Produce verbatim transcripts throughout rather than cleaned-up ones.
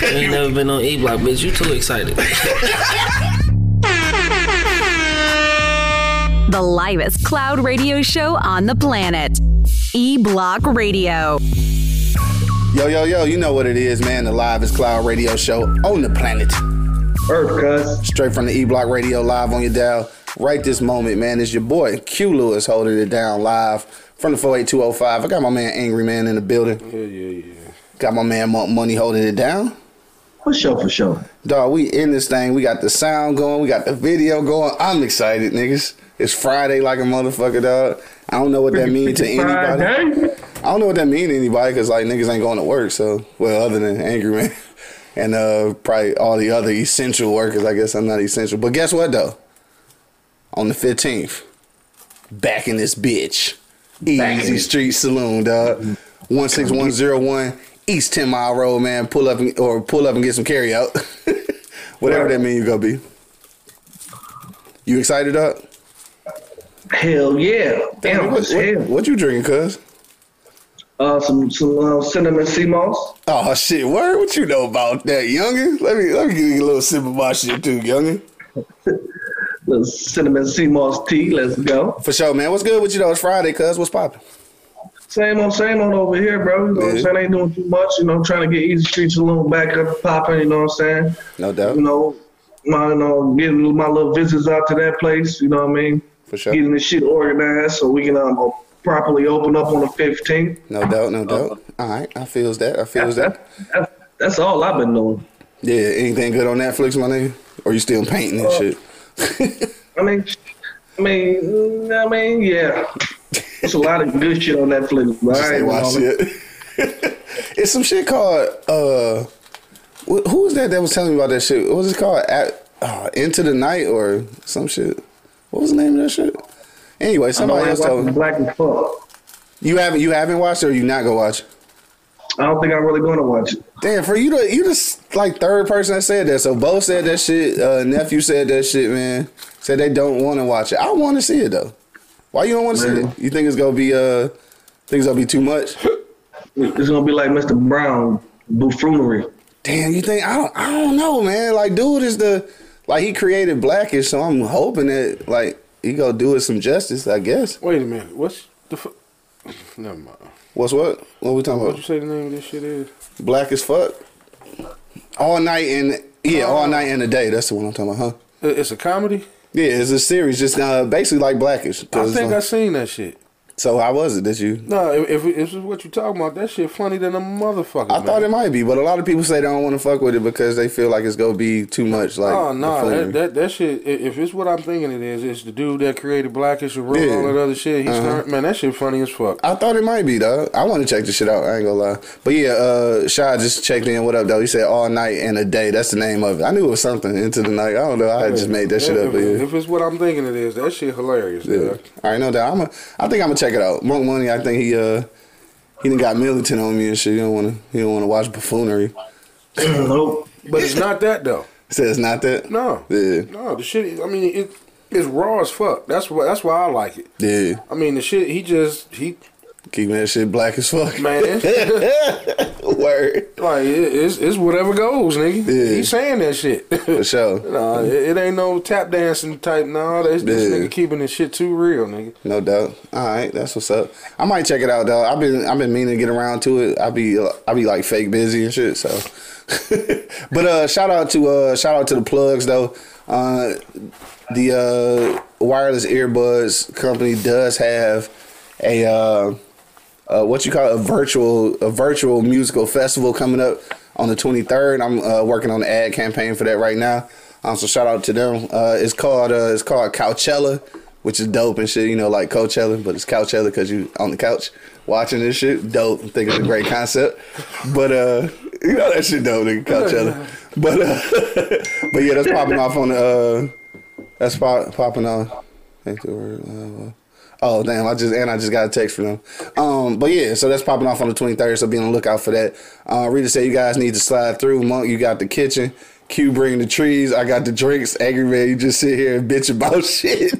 You ain't never been on E Block, bitch. You too excited. The livest cloud radio show on the planet. E Block Radio. Yo, yo, yo, you know what it is, man. The livest cloud radio show on the planet. Earth, cuz. Straight from the E Block Radio, live on your dial. Right this moment, man. It's your boy, Q. Lewis, holding it down live from the four eight two oh five. I got my man, Angry Man, in the building. Yeah, yeah, yeah. Got my man, Monk Money, holding it down. For sure, for sure. Dog, we in this thing. We got the sound going. We got the video going. I'm excited, niggas. It's Friday like a motherfucker, dog. I don't know what that means to anybody. I don't know what that means to anybody because, like, niggas ain't going to work. So, well, other than Angry Man and uh, probably all the other essential workers. I guess I'm not essential. But guess what, though? On the fifteenth, back in this bitch. Back Easy Street Saloon, dog. one six one oh one. East ten Mile Road, man. Pull up and, or pull up and get some carry out. Whatever right. That mean you gonna be. You excited up? Hell yeah! Damn, what, what, what you drinking, cuz? Uh, some some uh, cinnamon sea moss. Oh shit! Word, what you know about that, youngin? Let me let me give you a little sip of my shit too, youngin. Little cinnamon sea moss tea. Let's go. For sure, man. What's good with you though? It's Friday, cuz. What's poppin'? Same on, same on over here, bro. You know yeah. what I'm saying? I ain't doing too much. You know, trying to get Easy Street Saloon back up popping. You know what I'm saying? No doubt. You know, my, you know, getting my little visits out to that place. You know what I mean? For sure. Getting this shit organized so we can um, properly open up on the fifteenth. No doubt, no doubt. Uh, all right, I feels that. I feels that. that. That's, that's all I've been doing. Yeah, anything good on Netflix, my nigga? Or you still painting and uh, shit? I mean, I mean, I mean, yeah. It's a lot of good shit on Netflix. Bro. Just ain't watch it. It's some shit called, uh, wh- who was that that was telling me about that shit? What was it called? At, uh, Into the Night or some shit? What was the name of that shit? Anyway, somebody else told me. Blackish. You haven't you haven't watched it or you not gonna watch it? I don't think I'm really gonna watch it. Damn, for you to you just like third person that said that. So Bo said that shit. Uh, nephew said that shit. Man said they don't want to watch it. I want to see it though. Why you don't want to see it? You think it's gonna be uh, think it's gonna be too much? It's gonna be like Mister Brown buffoonery. Damn, you think I don't I don't know, man. Like, dude is the Like, he created Blackish, so I'm hoping that, like, he gonna do it some justice, I guess. Wait a minute. What's the fuck? Never mind. What's what? What are we talking what about? What you say the name of this shit is? Black as Fuck. All Night and... Yeah, uh, All Night and a Day. That's the one I'm talking about, huh? It's a comedy? Yeah, it's a series. Just uh, basically like Blackish. I think I seen that shit. So how was it that you... No, if, if it's what you talking about, that shit funny than a motherfucker, I man. Thought it might be, but a lot of people say they don't want to fuck with it because they feel like it's going to be too much. Like, oh, no, nah, that, that that shit, if it's what I'm thinking it is, it's the dude that created Blackish and yeah. all that other shit. He's uh-huh. Man, that shit funny as fuck. I thought it might be, though. I want to check this shit out. I ain't going to lie. But yeah, uh, Shy just checked in. What up, though? He said All Night and a Day. That's the name of it. I knew it was something. Into the Night. I don't know. I yeah. just made that shit if, up. If, yeah. if it's what I'm thinking it is, that shit hilarious. Yeah. I know that. I'm a, I think I'm going to check it out. Monk Money, I think he uh he done got militant on me and shit. He don't wanna he don't wanna watch buffoonery. Nope. But it's not that though. So it's not that? No. Yeah. No, the shit I mean it it's raw as fuck. That's what that's why I like it. Yeah. I mean the shit he just he keeping that shit black as fuck. Man. Word. Like it, it's it's whatever goes, nigga. Yeah. He saying that shit. For sure. Nah, it, it ain't no tap dancing type. Nah, that's yeah. this nigga keeping this shit too real, nigga. No doubt. All right, that's what's up. I might check it out though. I've been I've been meaning to get around to it. I be I be like fake busy and shit. So, but uh, shout out to uh, shout out to the plugs though. Uh, the uh, wireless earbuds company does have a. Uh, Uh, what you call a virtual a virtual musical festival coming up on the twenty-third. I'm uh, working on the ad campaign for that right now. Um, so shout out to them. Uh, it's called uh, it's called Coachella, which is dope and shit. You know, like Coachella, but it's Coachella because you on the couch watching this shit. Dope. I think it's a great concept. But uh, you know that shit dope, nigga. Coachella. But uh, but yeah, that's popping off on the. Uh, that's pop, popping on. Thank the word. Uh, Oh damn! I just and I just got a text from them. Um, but yeah, so that's popping off on the twenty-third. So be on the lookout for that. Uh, Rita said you guys need to slide through. Monk, you got the kitchen. Q, bring the trees. I got the drinks. Angry Man, you just sit here and bitch about shit.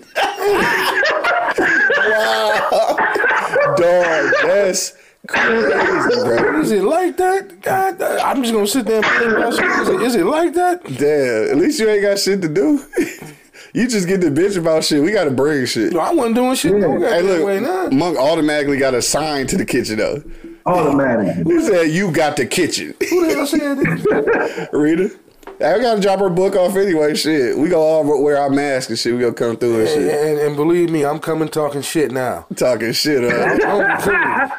Wow, dog, that's Crazy, bro. Is it like that? God, I'm just gonna sit there and play my shit. Is it, is it like that? Damn. At least you ain't got shit to do. You just get to bitch about shit. We gotta bring shit. No, I wasn't doing shit. Yeah. Hey, look, Monk automatically got assigned to the kitchen though. Automatically. He said you got the kitchen. Who the hell said this? Rita. I gotta drop her book off anyway. Shit, we gonna all wear our masks and shit. We gonna come through and, and shit. And, and believe me, I'm coming talking shit now. Talking shit, huh? uh, fuck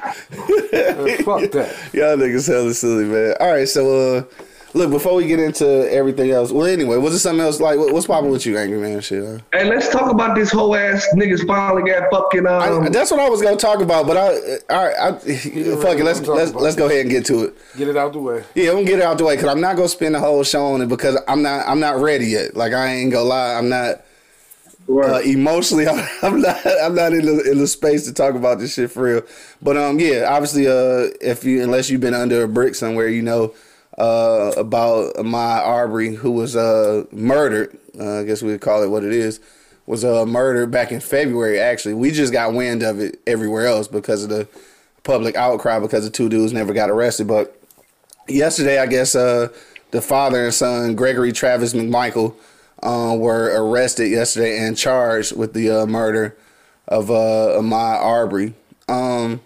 that. Y'all niggas hella silly, man. All right, so uh, look, before we get into everything else, well, anyway, was it something else? Like, what, what's popping with you, Angry Man? Shit. Huh? Hey, let's talk about this whole ass niggas finally got fucking. Um... I, that's what I was gonna talk about, but I, all right, I, yeah, fuck right, it. Let's let's let's go ahead and get to it. Get it out the way. Yeah, I'm gonna get it out the way because I'm not gonna spend the whole show on it because I'm not I'm not ready yet. Like I ain't gonna lie, I'm not uh, emotionally. I'm, I'm not I'm not in the in the space to talk about this shit for real. But um, yeah, obviously, uh, if you unless you've been under a brick somewhere, you know. Uh, about Ahmaud Arbery, who was uh, murdered. Uh, I guess we would call it what it is. Was uh, murdered back in February, actually. We just got wind of it everywhere else because of the public outcry because the two dudes never got arrested. But yesterday, I guess, uh, the father and son, Gregory Travis McMichael, uh, were arrested yesterday and charged with the uh, murder of uh, Ahmaud Arbery. Um...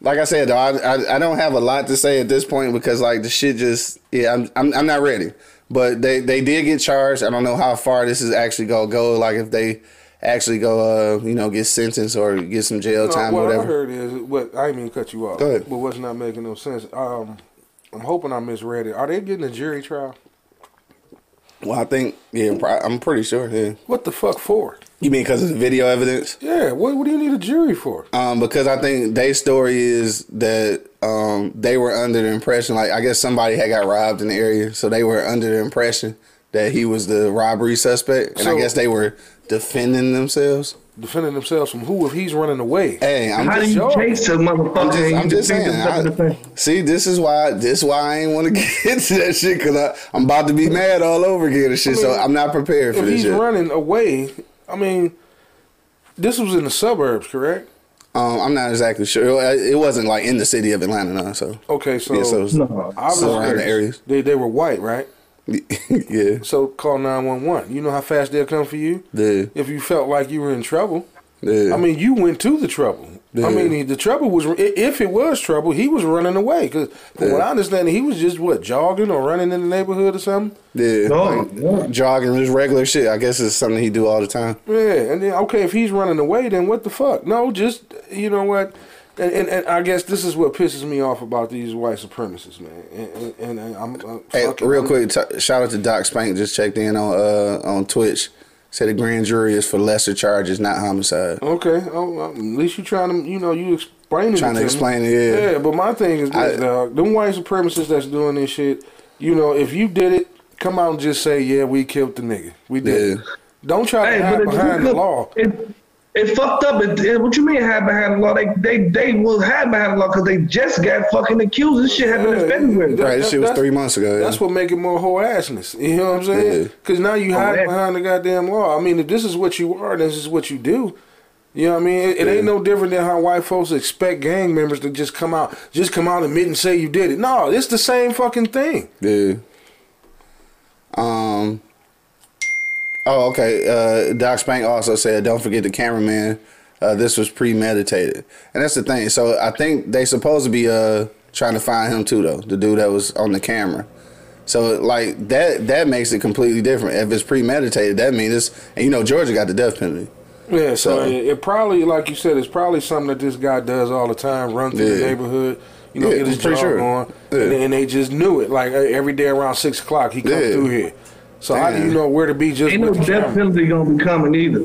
Like I said, though, I, I I don't have a lot to say at this point because like the shit just yeah I'm I'm I'm not ready. But they, they did get charged. I don't know how far this is actually gonna go. Like if they actually go uh you know get sentenced or get some jail time no, or whatever. What I heard is what I didn't mean to cut you off. Go ahead. But what's not making no sense. Um, I'm hoping I misread it. Are they getting a jury trial? Well, I think yeah, I'm pretty sure. Yeah. What the fuck for? You mean because of the video evidence? Yeah. What What do you need a jury for? Um, because I think their story is that um they were under the impression, like I guess somebody had got robbed in the area, so they were under the impression that he was the robbery suspect, and so, I guess they were defending themselves. Defending themselves from who if he's running away? Hey, I'm how just, do you chase a motherfucker? I'm just, I'm just saying. I, see, this is why. This is why I ain't want to get into that shit because I I'm about to be mad all over again and shit. I mean, so I'm not prepared for this. If he's shit. running away. I mean, this was in the suburbs, correct? Um, I'm not exactly sure. It wasn't like in the city of Atlanta, no, so. Okay, so, yeah, so no, surrounding areas. They they were white, right? Yeah. So call nine one one. You know how fast they'll come for you? Yeah. If you felt like you were in trouble. Yeah. I mean, you went to the trouble. Yeah. I mean, the trouble was, if it was trouble, he was running away. Because from yeah. what I understand, he was just, what, jogging or running in the neighborhood or something? Yeah. No. Like, yeah. Jogging, just regular shit. I guess it's something he do all the time. Yeah. And then, okay, if he's running away, then what the fuck? No, just, you know what? And, and, and I guess this is what pisses me off about these white supremacists, man. And, and, and I'm, I'm hey, real quick, t- shout out to Doc Spank. Just checked in on uh, on Twitch. Said the grand jury is for lesser charges, not homicide. Okay. Oh, at least you trying to, you know, you explaining it. Trying to explain it, yeah. Yeah, but my thing is this, I, dog. Them white supremacists that's doing this shit, you know, if you did it, come out and just say, yeah, we killed the nigga. We did. Yeah. Don't try hey, to hide behind the law. It, it fucked up. It, it, what you mean hide behind the law? They they, they will hide behind the law because they just got fucking accused. This shit happened yeah, in February. That, right, this that, shit was three months ago. Yeah. That's what make it more whole assness. You know what I'm saying? Because yeah. now you hide oh, behind the goddamn law. I mean, if this is what you are, this is what you do. You know what I mean? It, it yeah. ain't no different than how white folks expect gang members to just come out, just come out, admit and say you did it. No, it's the same fucking thing. Yeah. Um... Oh, okay. Uh, Doc Spank also said, don't forget the cameraman. Uh, this was premeditated. And that's the thing. So I think they supposed to be uh, trying to find him too, though, the dude that was on the camera. So, like, that that makes it completely different. If it's premeditated, that means it's... And, you know, Georgia got the death penalty. Yeah, so, so it probably, like you said, it's probably something that this guy does all the time, run through yeah. the neighborhood, you know, yeah, get his jog sure. on. Yeah. And, and they just knew it. Like, every day around six o'clock, he comes yeah. through here. So Damn. how do you know where to be? Just ain't no death penalty gonna be coming either.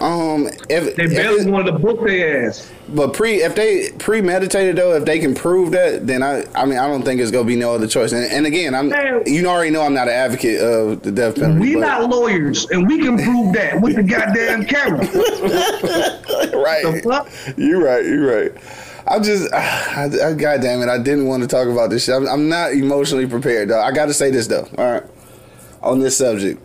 Um, if, they barely if, wanted to book their ass. But pre, if they premeditated though, if they can prove that, then I, I mean, I don't think it's gonna be no other choice. And, and again, I'm, Man, you already know I'm not an advocate of the death penalty. We're not lawyers, and we can prove that with the goddamn camera. Right. You're right. You're right. I'm just, I, I, God damn it, I didn't want to talk about this shit. I'm, I'm not emotionally prepared though. I got to say this though. All right. On this subject,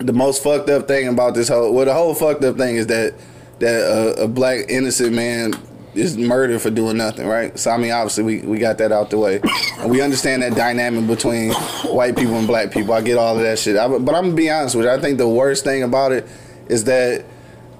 the most fucked up thing about this whole well, the whole fucked up thing is that that uh, a black innocent man it's murder for doing nothing, right? So, I mean, obviously, we, we got that out the way. And we understand that dynamic between white people and black people. I get all of that shit. I, but I'm going to be honest with you. I think the worst thing about it is that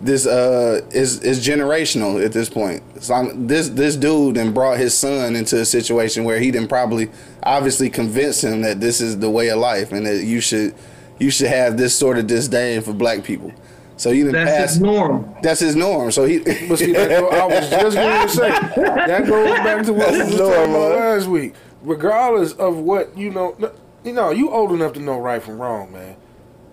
this uh is is generational at this point. So I'm, this this dude then brought his son into a situation where he didn't probably obviously convince him that this is the way of life and that you should you should have this sort of disdain for black people. So you didn't pass. That's his norm. That's his norm. So he. But see, that go, I was just going to say that goes back to what that's we were norm, talking about last week. Regardless of what you know, you know, you old enough to know right from wrong, man.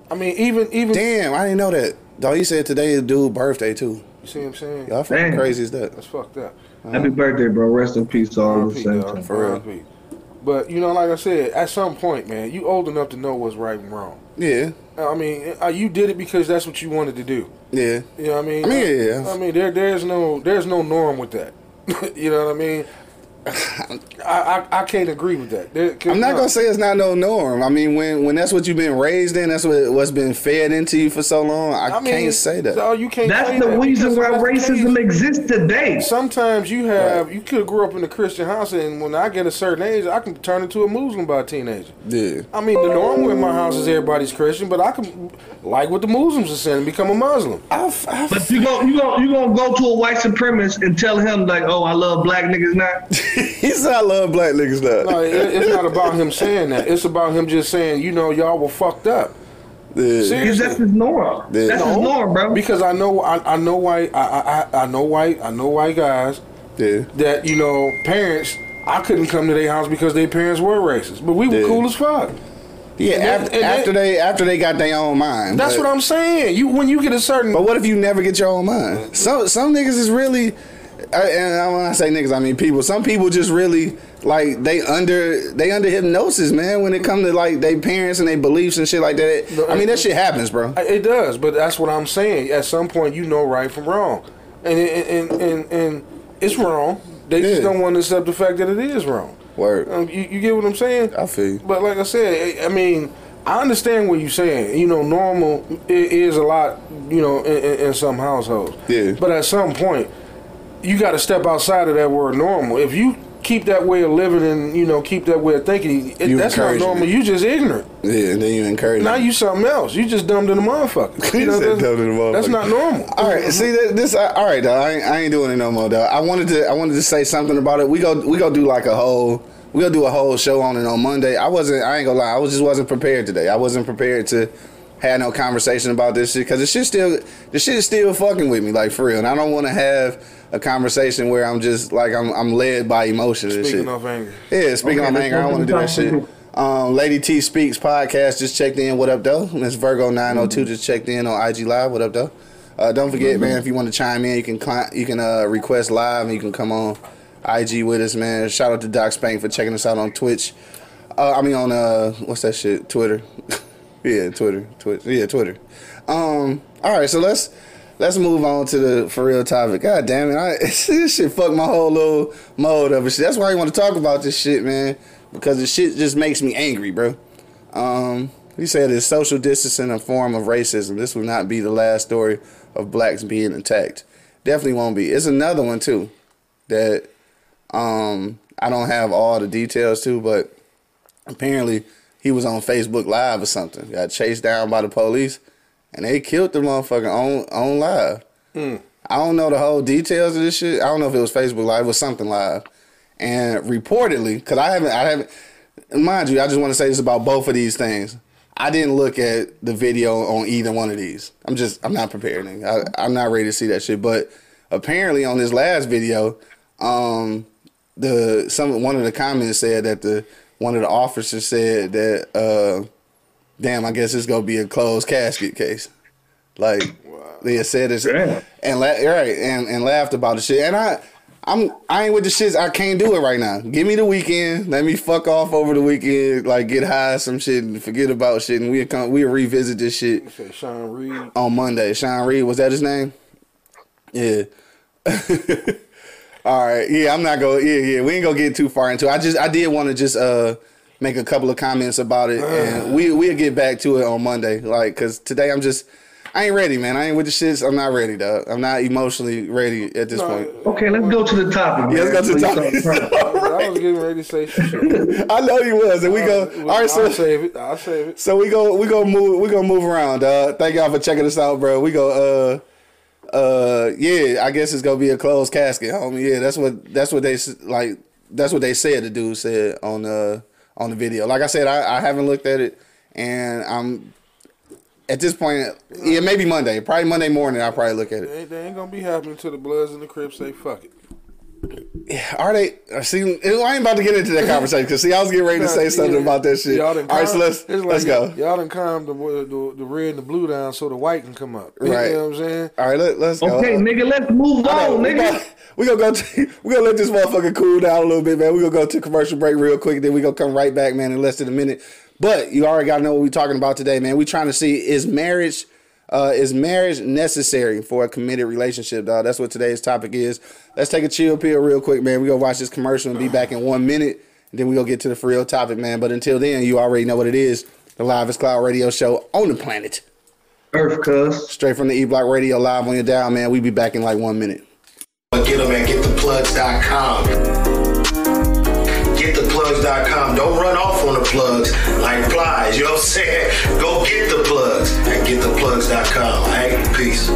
I mean, even even. Damn, I didn't know that. Dog, you said today is dude's birthday too. You see what I'm saying? Y'all fucking crazy as that. That's fucked up. Um, Happy birthday, bro. Rest in peace to all the same. For real. But you know, like I said, at some point, man, you old enough to know what's right and wrong. Yeah. I mean, you did it because that's what you wanted to do. Yeah. You know what I mean? I mean yeah. I mean, there there's no there's no norm with that. You know what I mean? I, I I can't agree with that. There, I'm not no. gonna say it's not no norm. I mean, when when that's what you've been raised in, that's what what's been fed into you for so long. I, I mean, can't say that. No, you can't. That's say the that reason why racism exists today. Sometimes you have right. you could grow up in a Christian house, and when I get a certain age, I can turn into a Muslim by a teenager. Yeah. I mean, the norm in my house is everybody's Christian, but I can like what the Muslims are saying and become a Muslim. I've, I've, but you gonna you gonna you gonna go to a white supremacist and tell him like, oh, I love black niggas now. He said, I love black niggas now. No, it, it's not about him saying that. It's about him just saying, you know, y'all were fucked up. Yeah. Seriously. That's his norm. Yeah. That's no, his norm, bro. Because I know, I, I know white, I, I, I know white, I know white guys. Yeah. That you know, parents. I couldn't come to their house because their parents were racist, but we were yeah. cool as fuck. Yeah, and after, and after they, they after they got their own mind. That's but, what I'm saying. You when you get a certain. But what if you never get your own mind? Some some niggas is really. I, and when I say niggas, I mean people. Some people just really like they under they under hypnosis, man. When it comes to like their parents and their beliefs and shit like that, it, I mean that shit happens, bro. It does, but that's what I'm saying. At some point, you know right from wrong, and and and and, and it's wrong. They yeah. just don't want to accept the fact that it is wrong. Word. Um, you, you get what I'm saying? I feel you. But like I said, I, I mean, I understand what you're saying. You know, normal it is a lot. You know, in, in, in some households. Yeah. But at some point. You got to step outside of that word normal. If you keep that way of living and, you know, keep that way of thinking, it, that's not normal. It. You just ignorant. Yeah, and then you encourage Now it. you something else. You just dumb to the motherfucker. You, you know, said dumb to the motherfucker. That's not normal. All right, see, that, this, I, all right, dog, I ain't, I ain't doing it no more, dog. I wanted to I wanted to say something about it. We go we go do like a whole, we go do a whole show on it on Monday. I wasn't, I ain't gonna lie, I was, just wasn't prepared today. I wasn't prepared to have no conversation about this shit because this shit still, this shit is still fucking with me, like, for real. And I don't want to have a conversation where I'm just like I'm I'm led by emotions and shit. Speaking of anger. Yeah, speaking okay, of anger, I don't want to do that shit. Um, Lady T Speaks podcast just checked in. What up, though? Miss Virgo nine oh two just checked in on I G Live. What up, though? Uh, don't forget, mm-hmm. man, if you want to chime in, you can cli- you can uh, request live and you can come on I G with us, man. Shout out to Doc Spank for checking us out on Twitch. Uh, I mean on uh what's that shit? Twitter. yeah, Twitter. Twitch. Yeah, Twitter. Um, all right, so let's. Let's move on to the for real topic. God damn it. I, this shit fucked my whole little mode of it. That's why I want to talk about this shit, man. Because this shit just makes me angry, bro. Um, he said it's social distancing a form of racism. This will not be the last story of blacks being attacked. Definitely won't be. It's another one, too, that um, I don't have all the details to, but apparently he was on Facebook Live or something. Got chased down by the police. And they killed the motherfucker on, on live. Mm. I don't know the whole details of this shit. I don't know if it was Facebook Live. It was something live. And reportedly, because I haven't, I haven't, mind you, I just want to say this about both of these things. I didn't look at the video on either one of these. I'm just, I'm not prepared. I, I'm not ready to see that shit. But apparently on this last video, um, the some one of the comments said that the one of the officers said that, uh, damn, I guess it's gonna be a closed casket case. Like wow. They said this damn. and la- right and, and laughed about the shit. And I, I'm I ain't with the shits. I can't do it right now. Give me the weekend. Let me fuck off over the weekend. Like get high some shit and forget about shit. And we'll come. We'll revisit this shit. Sean Reed on Monday. Sean Reed, was that his name? Yeah. All right. Yeah, I'm not gonna. Yeah, yeah. We ain't gonna get too far into it. I just I did want to just uh. make a couple of comments about it, and we, we'll get back to it on Monday. Like, because today I'm just, I ain't ready, man. I ain't with the shits. I'm not ready, dog. I'm not emotionally ready at this no. point. Okay, let's go to the topic. Yeah, man. let's go to the topic. Right. I was getting ready to say shit. I know you was, and we go. All right, I'll so I'll save it. I'll save it. So we go. We go move. We gonna move around, dog. Thank y'all for checking us out, bro. We go. Uh, uh, yeah. I guess it's gonna be a closed casket, homie. Yeah, that's what. That's what they like. That's what they said. The dude said on uh on the video. Like I said, I, I haven't looked at it, and I'm. At this point, yeah, maybe Monday. Probably Monday morning, I'll probably look at it. They, they ain't going to be happening to the Bloods and the Crips. Say, fuck it. Yeah, are they? See, I ain't about to get into that conversation because, see, I was getting ready to say something yeah. about that shit. All right, so let's, like let's go. Y'all done calmed the, the, the red and the blue down so the white can come up. You right. know what I'm saying? All right, let, let's okay, go. Okay, nigga, let's move on, right, nigga. We're going to we gonna let this motherfucker cool down a little bit, man. We're going to go to commercial break real quick. Then we're going to come right back, man, in less than a minute. But you already got to know what we're talking about today, man. We're trying to see, is marriage uh, is marriage necessary for a committed relationship, dog? That's what today's topic is. Let's take a chill pill real quick, man. We're going to watch this commercial and be back in one minute. And then we're going to get to the for real topic, man. But until then, you already know what it is. The Livest Cloud Radio Show on the planet Earth, cuz. Straight from the E Block Radio, live on your dial, man. We'll be back in like one minute. Get them at get the plugs dot com. get the plugs dot com. Don't run off on the plugs like flies. You know what I'm saying? Go get the plugs at get the plugs dot com. All right? Peace.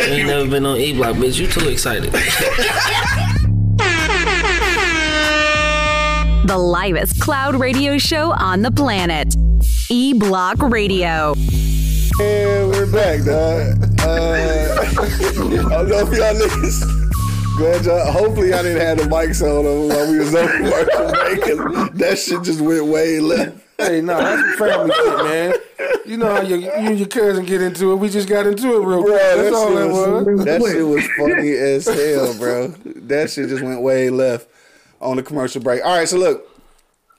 You ain't never been on E Block, bitch. You too excited. The livest cloud radio show on the planet. E Block Radio. And we're back, dog. Uh, I know if y'all niggas. Glad y'all, hopefully I didn't have the mics on while we was on commercial break, because that shit just went way left. Hey, no, that's family shit, man. You know how you, you and your cousin get into it. We just got into it real quick. That's that all that was. was. That shit was funny as hell, bro. That shit just went way left on the commercial break. All right, so look,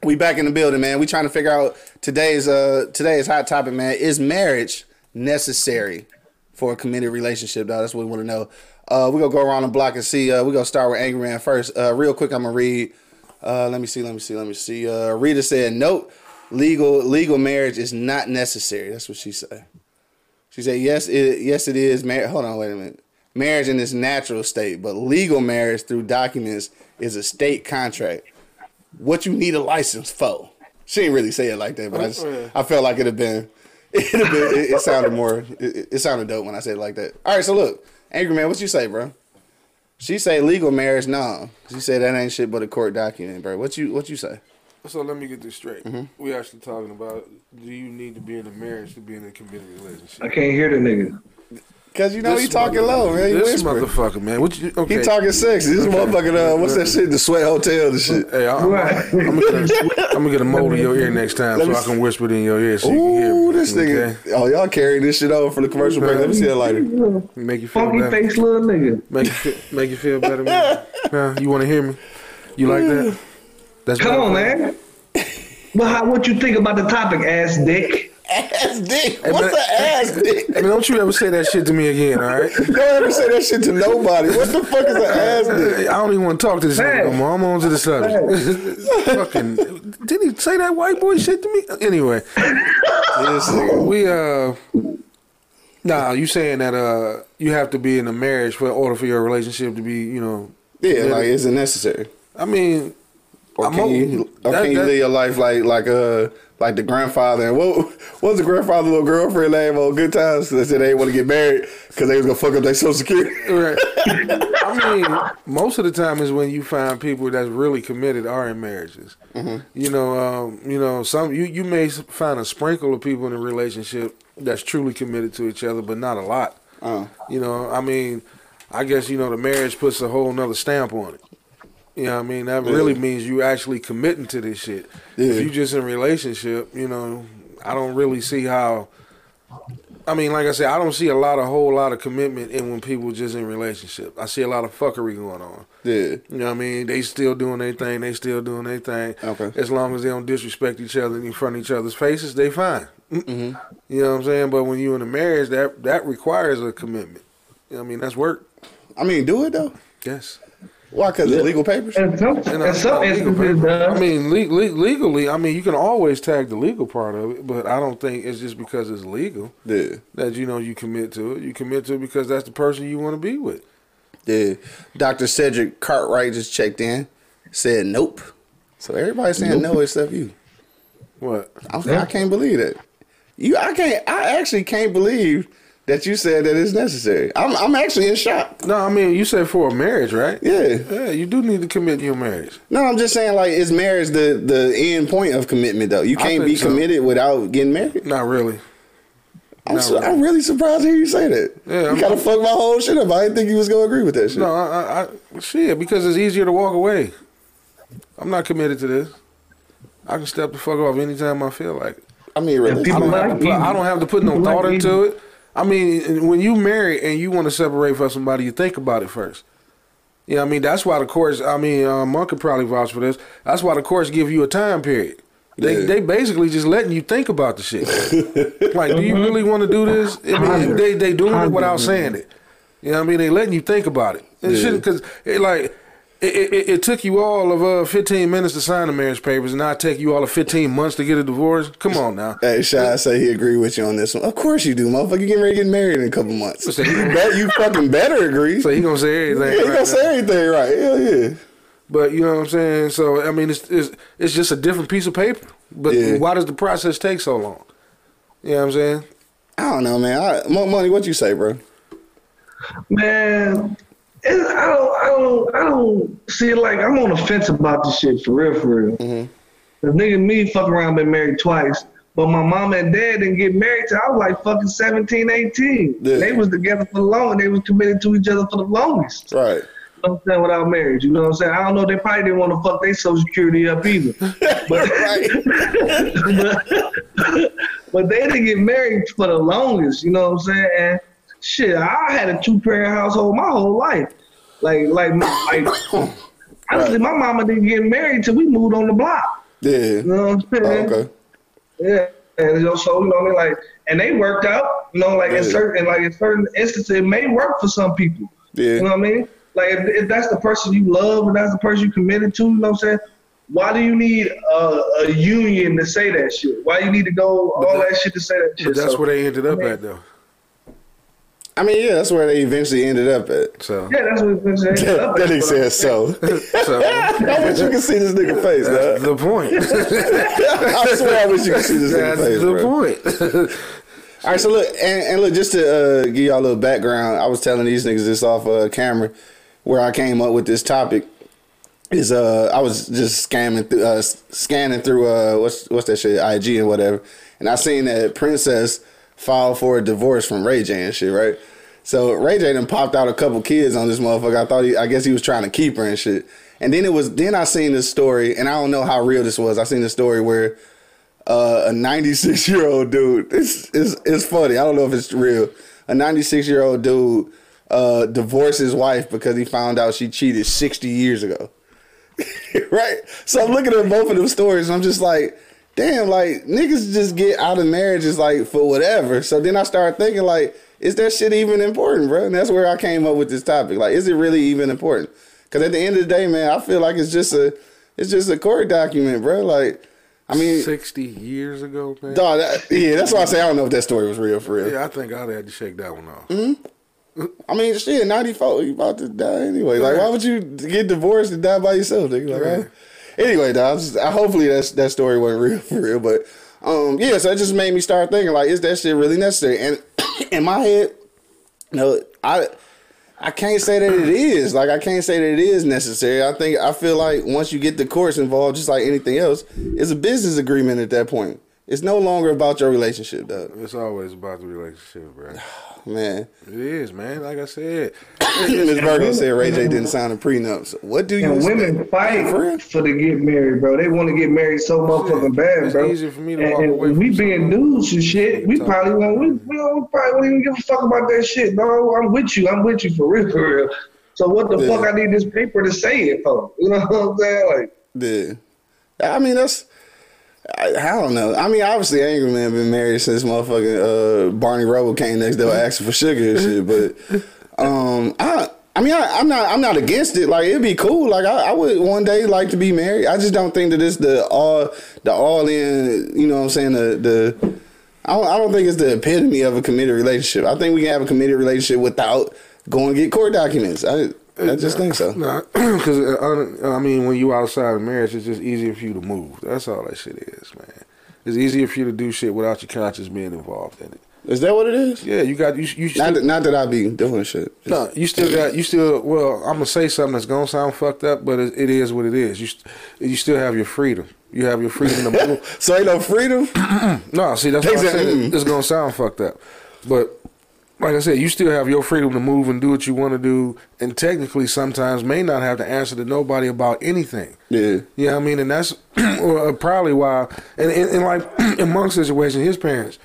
we back in the building, man. We trying to figure out today's uh today's hot topic, man. Is marriage necessary for a committed relationship, dog? That's what we want to know. Uh, we're going to go around the block and see. Uh, we're going to start with Angry Man first. Uh, real quick, I'm going to read. Uh, let me see, let me see, let me see. Uh, Rita said, nope, legal legal marriage is not necessary. That's what she said. She said, yes, it, yes, it is. Mar- Hold on, wait a minute. Marriage in its natural state, but legal marriage through documents is a state contract. What you need a license for? She didn't really say it like that, but I, just, I felt like it had been, it, had been, it, it sounded more, it, it sounded dope when I said it like that. All right, so look. Angry Man, what you say, bro? She say legal marriage, nah. She say that ain't shit but a court document, bro. What you what you say? So let me get this straight. Mm-hmm. We actually talking about, do you need to be in a marriage to be in a committed relationship? I can't hear the nigga. Cause you know this he talking low, man. He this whispering. Motherfucker, man. What you? Okay. He talking sexy. This okay. motherfucker. Uh, what's that shit? The Sweat Hotel. The shit. Hey, I, I'm, I'm, gonna get, I'm gonna get a mold in your ear next time, let so I can whisper it in your ear. So ooh, you can hear me. This nigga. Okay? Oh, y'all carrying this shit over for the commercial break. Let me see that lighter. Make you feel funky better. Face, little nigga. Make you feel, make you feel better, man. Huh? You want to hear me? You like that? That's come on, man. But how? What you think about the topic, ass dick? Ass dick. Hey, what's an ass dick? I mean, don't you ever say that shit to me again, all right? Don't ever say that shit to nobody. What the fuck is an ass dick? I don't even want to talk to this nigga no more. I'm on to the subject. Fucking, did he say that white boy shit to me? Anyway. Listen, we, uh, nah, you saying that uh, you have to be in a marriage for in order for your relationship to be, you know. Yeah, like, is it necessary? I mean. Or can, you, or that, can you that, live your life like like uh like the grandfather? And what, what was the grandfather's little girlfriend name on Good Times? They said they didn't want to get married because they was going to fuck up their Social Security. Right. I mean, most of the time is when you find people that's really committed are in marriages. Mm-hmm. You know, um, you know, some you, you may find a sprinkle of people in a relationship that's truly committed to each other, but not a lot. Uh-huh. You know, I mean, I guess, you know, the marriage puts a whole nother stamp on it. You know what I mean? That really yeah. means you actually committing to this shit. Yeah. If you just in a relationship, you know, I don't really see how. I mean, like I said, I don't see a lot of whole lot of commitment in when people just in relationship. I see a lot of fuckery going on. Yeah. You know what I mean? They still doing their thing. They still doing their thing. Okay. As long as they don't disrespect each other in front of each other's faces, they fine. Mm-hmm. You know what I'm saying? But when you in a marriage, that that requires a commitment. You know what I mean? That's work. I mean, do it though. Yes. Why? Because it's legal papers? And some, you know, and some legal papers. I mean, le- le- legally, I mean, you can always tag the legal part of it, but I don't think it's just because it's legal yeah. that, you know, you commit to it. You commit to it because that's the person you want to be with. Yeah. Doctor Cedric Cartwright just checked in, said nope. So everybody's saying nope. no except you. What? I, was, yeah. I can't believe that. You, I can't. I actually can't believe that you said that it's necessary. I'm I'm actually in shock. No, I mean, you said for a marriage, right? Yeah. Yeah, you do need to commit to your marriage. No, I'm just saying, like, is marriage the, the end point of commitment, though? You can't be so. committed without getting married? Not really. I'm Not su- really. I'm really surprised to hear you say that. Yeah, you I'm, gotta fuck my whole shit up. I didn't think you was gonna agree with that shit. No, I, I, shit, because it's easier to walk away. I'm not committed to this. I can step the fuck off anytime I feel like it. I mean, really. I, don't like to, I don't have to put no thought like into it. I mean, when you marry and you want to separate from somebody, you think about it first. You know what I mean? That's why the courts, I mean, uh, Monk could probably vouch for this. That's why the courts give you a time period. They yeah. they basically just letting you think about the shit. Like, do you really want to do this? I mean, they, they doing it without saying it. You know what I mean? They letting you think about it. It yeah. shouldn't, because it, like... It, it, it took you all of uh, fifteen minutes to sign the marriage papers, and now it take you all of fifteen months to get a divorce? Come on now. Hey, Shy, I say he agree with you on this one. Of course you do, motherfucker. You getting ready to get married in a couple months. So you, bet you fucking better agree. So he gonna say everything. Yeah, he right gonna say everything right. Hell yeah. But you know what I'm saying? So, I mean, it's it's, it's just a different piece of paper. But yeah. why does the process take so long? You know what I'm saying? I don't know, man. I, Money, what you say, bro? Man... I don't, I don't, I don't see it like I'm on the fence about this shit for real, for real. Mm-hmm. The nigga and me fuck around been married twice, but my mom and dad didn't get married till I was like fucking seventeen, eighteen. Yeah. They was together for the long, they was committed to each other for the longest. Right. You know what I'm saying? Without marriage, you know what I'm saying? I don't know. They probably didn't want to fuck their social security up either. But, but, but they didn't get married for the longest. You know what I'm saying? And, shit, I had a two-parent household my whole life. Like, like, like honestly, my mama didn't get married till we moved on the block. Yeah. You know what I'm saying? Oh, okay. Yeah. And so, you know, they like, and they worked out. You know, like yeah. in certain, like in certain instances, it may work for some people. Yeah. You know what I mean? Like, if, if that's the person you love and that's the person you committed to, you know what I'm saying? Why do you need a, a union to say that shit? Why you need to go all that, that shit to say that shit? But that's so, where they ended up man. at, though. I mean, yeah, that's where they eventually ended up at. So yeah, that's where they ended up at. That nigga said so. so. I wish you could see this nigga face, that's dog. The point. I swear I wish you could see this nigga face, That's the bro. point. All right, so look, and, and look, just to uh, give y'all a little background, I was telling these niggas this off uh, camera where I came up with this topic. Is uh, I was just scamming through, uh, scanning through uh, what's what's that shit, I G and whatever, and I seen that Princess filed for a divorce from Ray J and shit, right? So Ray J done popped out a couple kids on this motherfucker. I thought he, I guess he was trying to keep her and shit. And then it was, then I seen this story, and I don't know how real this was. I seen this story where uh, a ninety-six year old dude, it's, it's it's funny. I don't know if it's real. A ninety-six year old dude uh, divorced his wife because he found out she cheated sixty years ago, right? So I'm looking at both of them stories, and I'm just like, damn, like, niggas just get out of marriages, like, for whatever. So then I started thinking, like, is that shit even important, bro? And that's where I came up with this topic. Like, is it really even important? Because at the end of the day, man, I feel like it's just a it's just a court document, bro. Like, I mean... sixty years ago, man? Dog, that, yeah, that's why I say I don't know if that story was real, for real. Yeah, I think I'd had to shake that one off. Mm-hmm. I mean, shit, ninety-four, you about to die anyway. Like, why would you get divorced and die by yourself, nigga? Like, right? Anyway, dog, hopefully that's, that story wasn't real for real, but um, yeah, so it just made me start thinking, like, is that shit really necessary? And in my head, you know, I I can't say that it is. Like, I can't say that it is necessary. I think, I feel like once you get the courts involved, just like anything else, it's a business agreement at that point. It's no longer about your relationship, dog. It's always about the relationship, bro. Man. It is, man. Like I said. Miz Virgo said Ray J didn't sign a prenup. So what do you and expect? Women fight for, for to get married, bro. They want to get married so motherfucking bad, it's bro. It's easier for me to and, walk and away from we being dudes and shit, we probably won't we, we don't probably won't even give a fuck about that shit, bro. I'm with you. I'm with you for real, for real. So what the yeah. fuck I need this paper to say it for? You know what I'm saying? Like, yeah. I mean, that's... I, I don't know. I mean, obviously, Angry Man been married since motherfucking uh, Barney Rubble came next door asking for sugar and shit. But um, I I mean, I, I'm not I'm not against it. Like, it'd be cool. Like, I, I would one day like to be married. I just don't think that it's the all the all in, you know what I'm saying, the, the I don't, I don't think it's the epitome of a committed relationship. I think we can have a committed relationship without going to get court documents. I, I just think so. Nah, because, I mean, when you outside of marriage, it's just easier for you to move. That's all that shit is, man. It's easier for you to do shit without your conscience being involved in it. Is that what it is? Yeah, you got you. you still, not, that, not that I be doing shit. Just, no, you still got you still. Well, I'm gonna say something that's gonna sound fucked up, but it, it is what it is. You you still have your freedom. You have your freedom to move. So ain't no freedom. No, see that's exactly. What I said. It's gonna sound fucked up, but like I said, you still have your freedom to move and do what you want to do, and technically sometimes may not have to answer to nobody about anything. Yeah, you know what I mean, and that's probably why. And, and, and like in Monk's situation, his parents.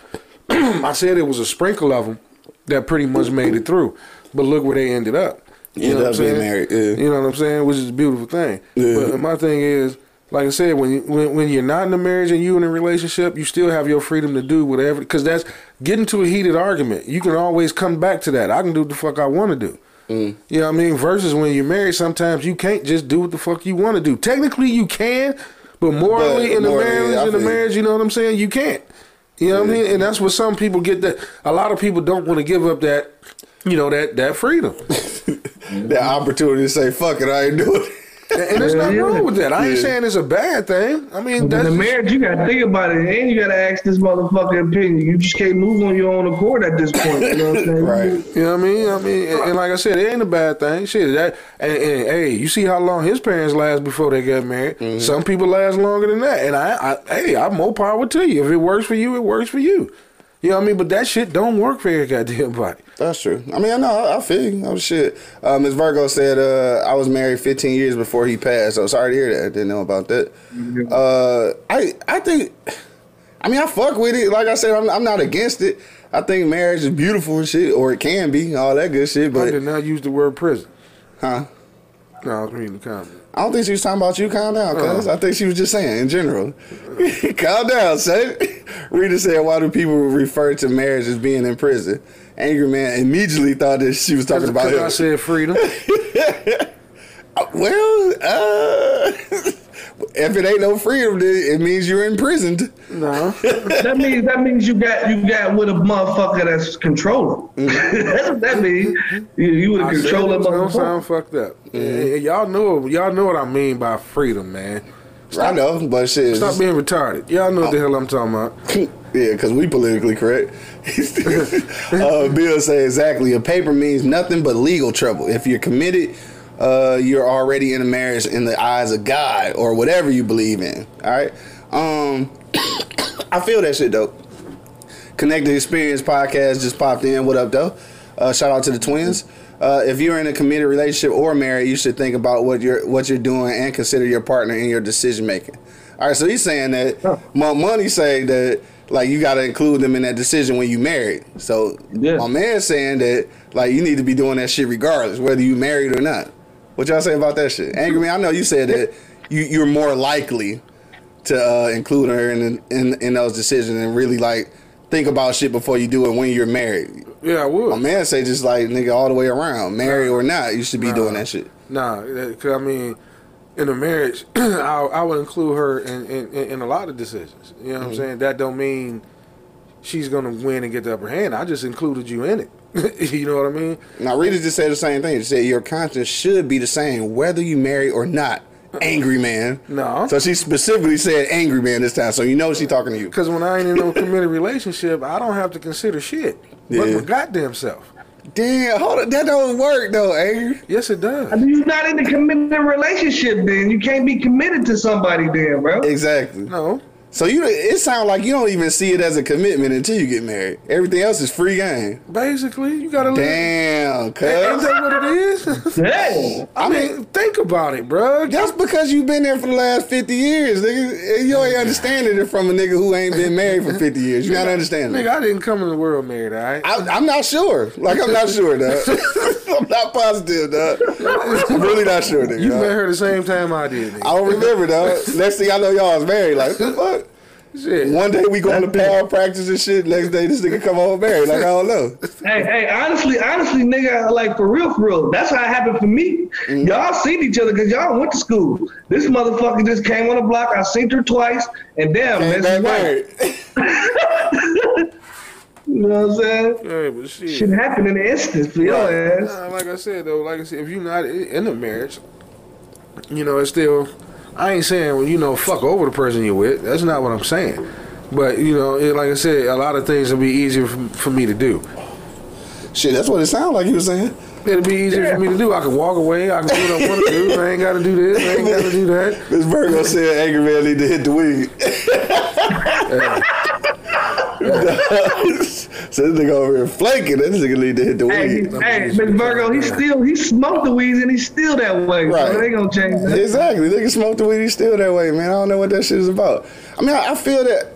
I said it was a sprinkle of them that pretty much made it through, but look where they ended up. You ended know what up I'm being married. Yeah. You know what I'm saying? Which is a beautiful thing. Yeah. But my thing is, like I said, when you, when when you're not in a marriage and you in a relationship, you still have your freedom to do whatever. Because that's getting to a heated argument. You can always come back to that. I can do what the fuck I want to do. Mm. You know what I mean? Versus when you're married, sometimes you can't just do what the fuck you want to do. Technically, you can, but morally but in the morally, marriage, in the marriage, you know what I'm saying? You can't. You know what I mean? And that's what some people get that. A lot of people don't want to give up that, you know, that, that freedom. That opportunity to say, fuck it, I ain't doing it. And, and there's nothing yeah. wrong with that. I ain't yeah. saying it's a bad thing. I mean, that's. In the marriage, you got to think about it. And you got to ask this motherfucking opinion. You just can't move on your own accord at this point. You know what I'm saying? Right. You know what I mean? I mean, and, and like I said, it ain't a bad thing. Shit. That, and, and hey, you see how long his parents last before they got married. Mm-hmm. Some people last longer than that. And I, I, hey, I'm more power to you. If it works for you, it works for you. You know what I mean? But that shit don't work for your goddamn body. That's true. I mean, I know. I, I feel you. Oh, shit. Uh, Miz Virgo said, uh, I was married fifteen years before he passed. I'm sorry to hear that. I didn't know about that. Mm-hmm. Uh, I I think, I mean, I fuck with it. Like I said, I'm, I'm not against it. I think marriage is beautiful and shit, or it can be, all that good shit. But I did not use the word prison. Huh? No, I was reading the comment. I don't think she was talking about you. Calm down, cuz. Uh-huh. I think she was just saying, in general. Uh-huh. Calm down, son. Rita said, why do people refer to marriage as being in prison? Angry Man immediately thought that she was talking about him. I said freedom. Well, uh, if it ain't no freedom, it means you're imprisoned. No. That means that means you got you got with a motherfucker that's controlling. Mm-hmm. That's what that means. You, you with a controlling motherfucker. Don't sound fucked up. Mm-hmm. Y'all know y'all know what I mean by freedom, man. Stop, I know, but shit. Stop being retarded. Y'all know what the hell I'm talking about. Yeah, because we politically correct. uh, Bill said exactly. A paper means nothing but legal trouble. If you're committed, uh, you're already in a marriage in the eyes of God or whatever you believe in. All right. Um, I feel that shit, though. Connected Experience podcast just popped in. What up, though? Uh, shout out to the twins. Uh, if you're in a committed relationship or married, you should think about what you're what you're doing and consider your partner in your decision making. All right, so he's saying that huh. my money say that like you got to include them in that decision when you married. So yeah. my man's saying that like you need to be doing that shit regardless whether you married or not. What y'all say about that shit? Angry Man, I know you said that you you're more likely to uh, include her in, in in those decisions and really like think about shit before you do it when you're married. Yeah, I would. My man say just like, nigga, all the way around. Married nah, or not, you should be nah, doing that shit. Nah, because I mean, in a marriage, I, I would include her in, in, in a lot of decisions. You know what mm-hmm. I'm saying? That don't mean she's going to win and get the upper hand. I just included you in it. You know what I mean? Now, Rita just said the same thing. She said your conscience should be the same whether you marry or not. Angry Man. No. So she specifically said Angry Man this time, so you know she talking to you. Because when I ain't in no committed relationship, I don't have to consider shit. Yeah. But my goddamn self. Damn, hold on. That don't work, though, Angry. Yes, it does. I mean, you're not in a committed relationship, then. You can't be committed to somebody, then, bro. Exactly. No. So you, it sounds like you don't even see it as a commitment until you get married. Everything else is free game. Basically, you gotta live. Damn, cuz. Ain't that what it is? Damn. I mean, think about it, bro. That's because you've been there for the last fifty years, nigga. You ain't understanding it from a nigga who ain't been married for fifty years. You gotta understand that. Nigga, I didn't come in the world married, all right? I, I'm not sure. Like, I'm not sure, dog. I'm not positive, dog. I'm really not sure, nigga. You met her the same time I did, nigga. I don't remember, dog. Next thing I know, y'all was married. Like, what the fuck? Shit. One day we go on the power practice and shit. Next day this nigga come home married. Like I don't know. Hey, hey, honestly, honestly, nigga, like for real, for real. That's how it happened for me. Mm-hmm. Y'all seen each other because y'all went to school. This motherfucker just came on the block. I seen her twice, and damn, that's married. You know what I'm saying? Yeah, but shit. Shit happened in an instant for your ass. Nah, like I said though, like I said, if you're not in a marriage, you know it's still. I ain't saying, well, you know, fuck over the person you're with. That's not what I'm saying. But, you know, it, like I said, a lot of things will be easier for, for me to do. Shit, that's what it sounds like you were saying. It'll be easier yeah. for me to do. I can walk away. I can do what I want to do. I ain't got to do this. I ain't got to do that. Miz Virgo said Angry Man need to hit the weed. Yeah. So this nigga over here flanking. This nigga need to hit the hey, weed. Hey, Mister Virgo, he still he smoked the weed and he's still that way. Right. So they gonna change that. Exactly. Nigga smoked the weed, he's still that way, man. I don't know what that shit is about. I mean, I, I feel that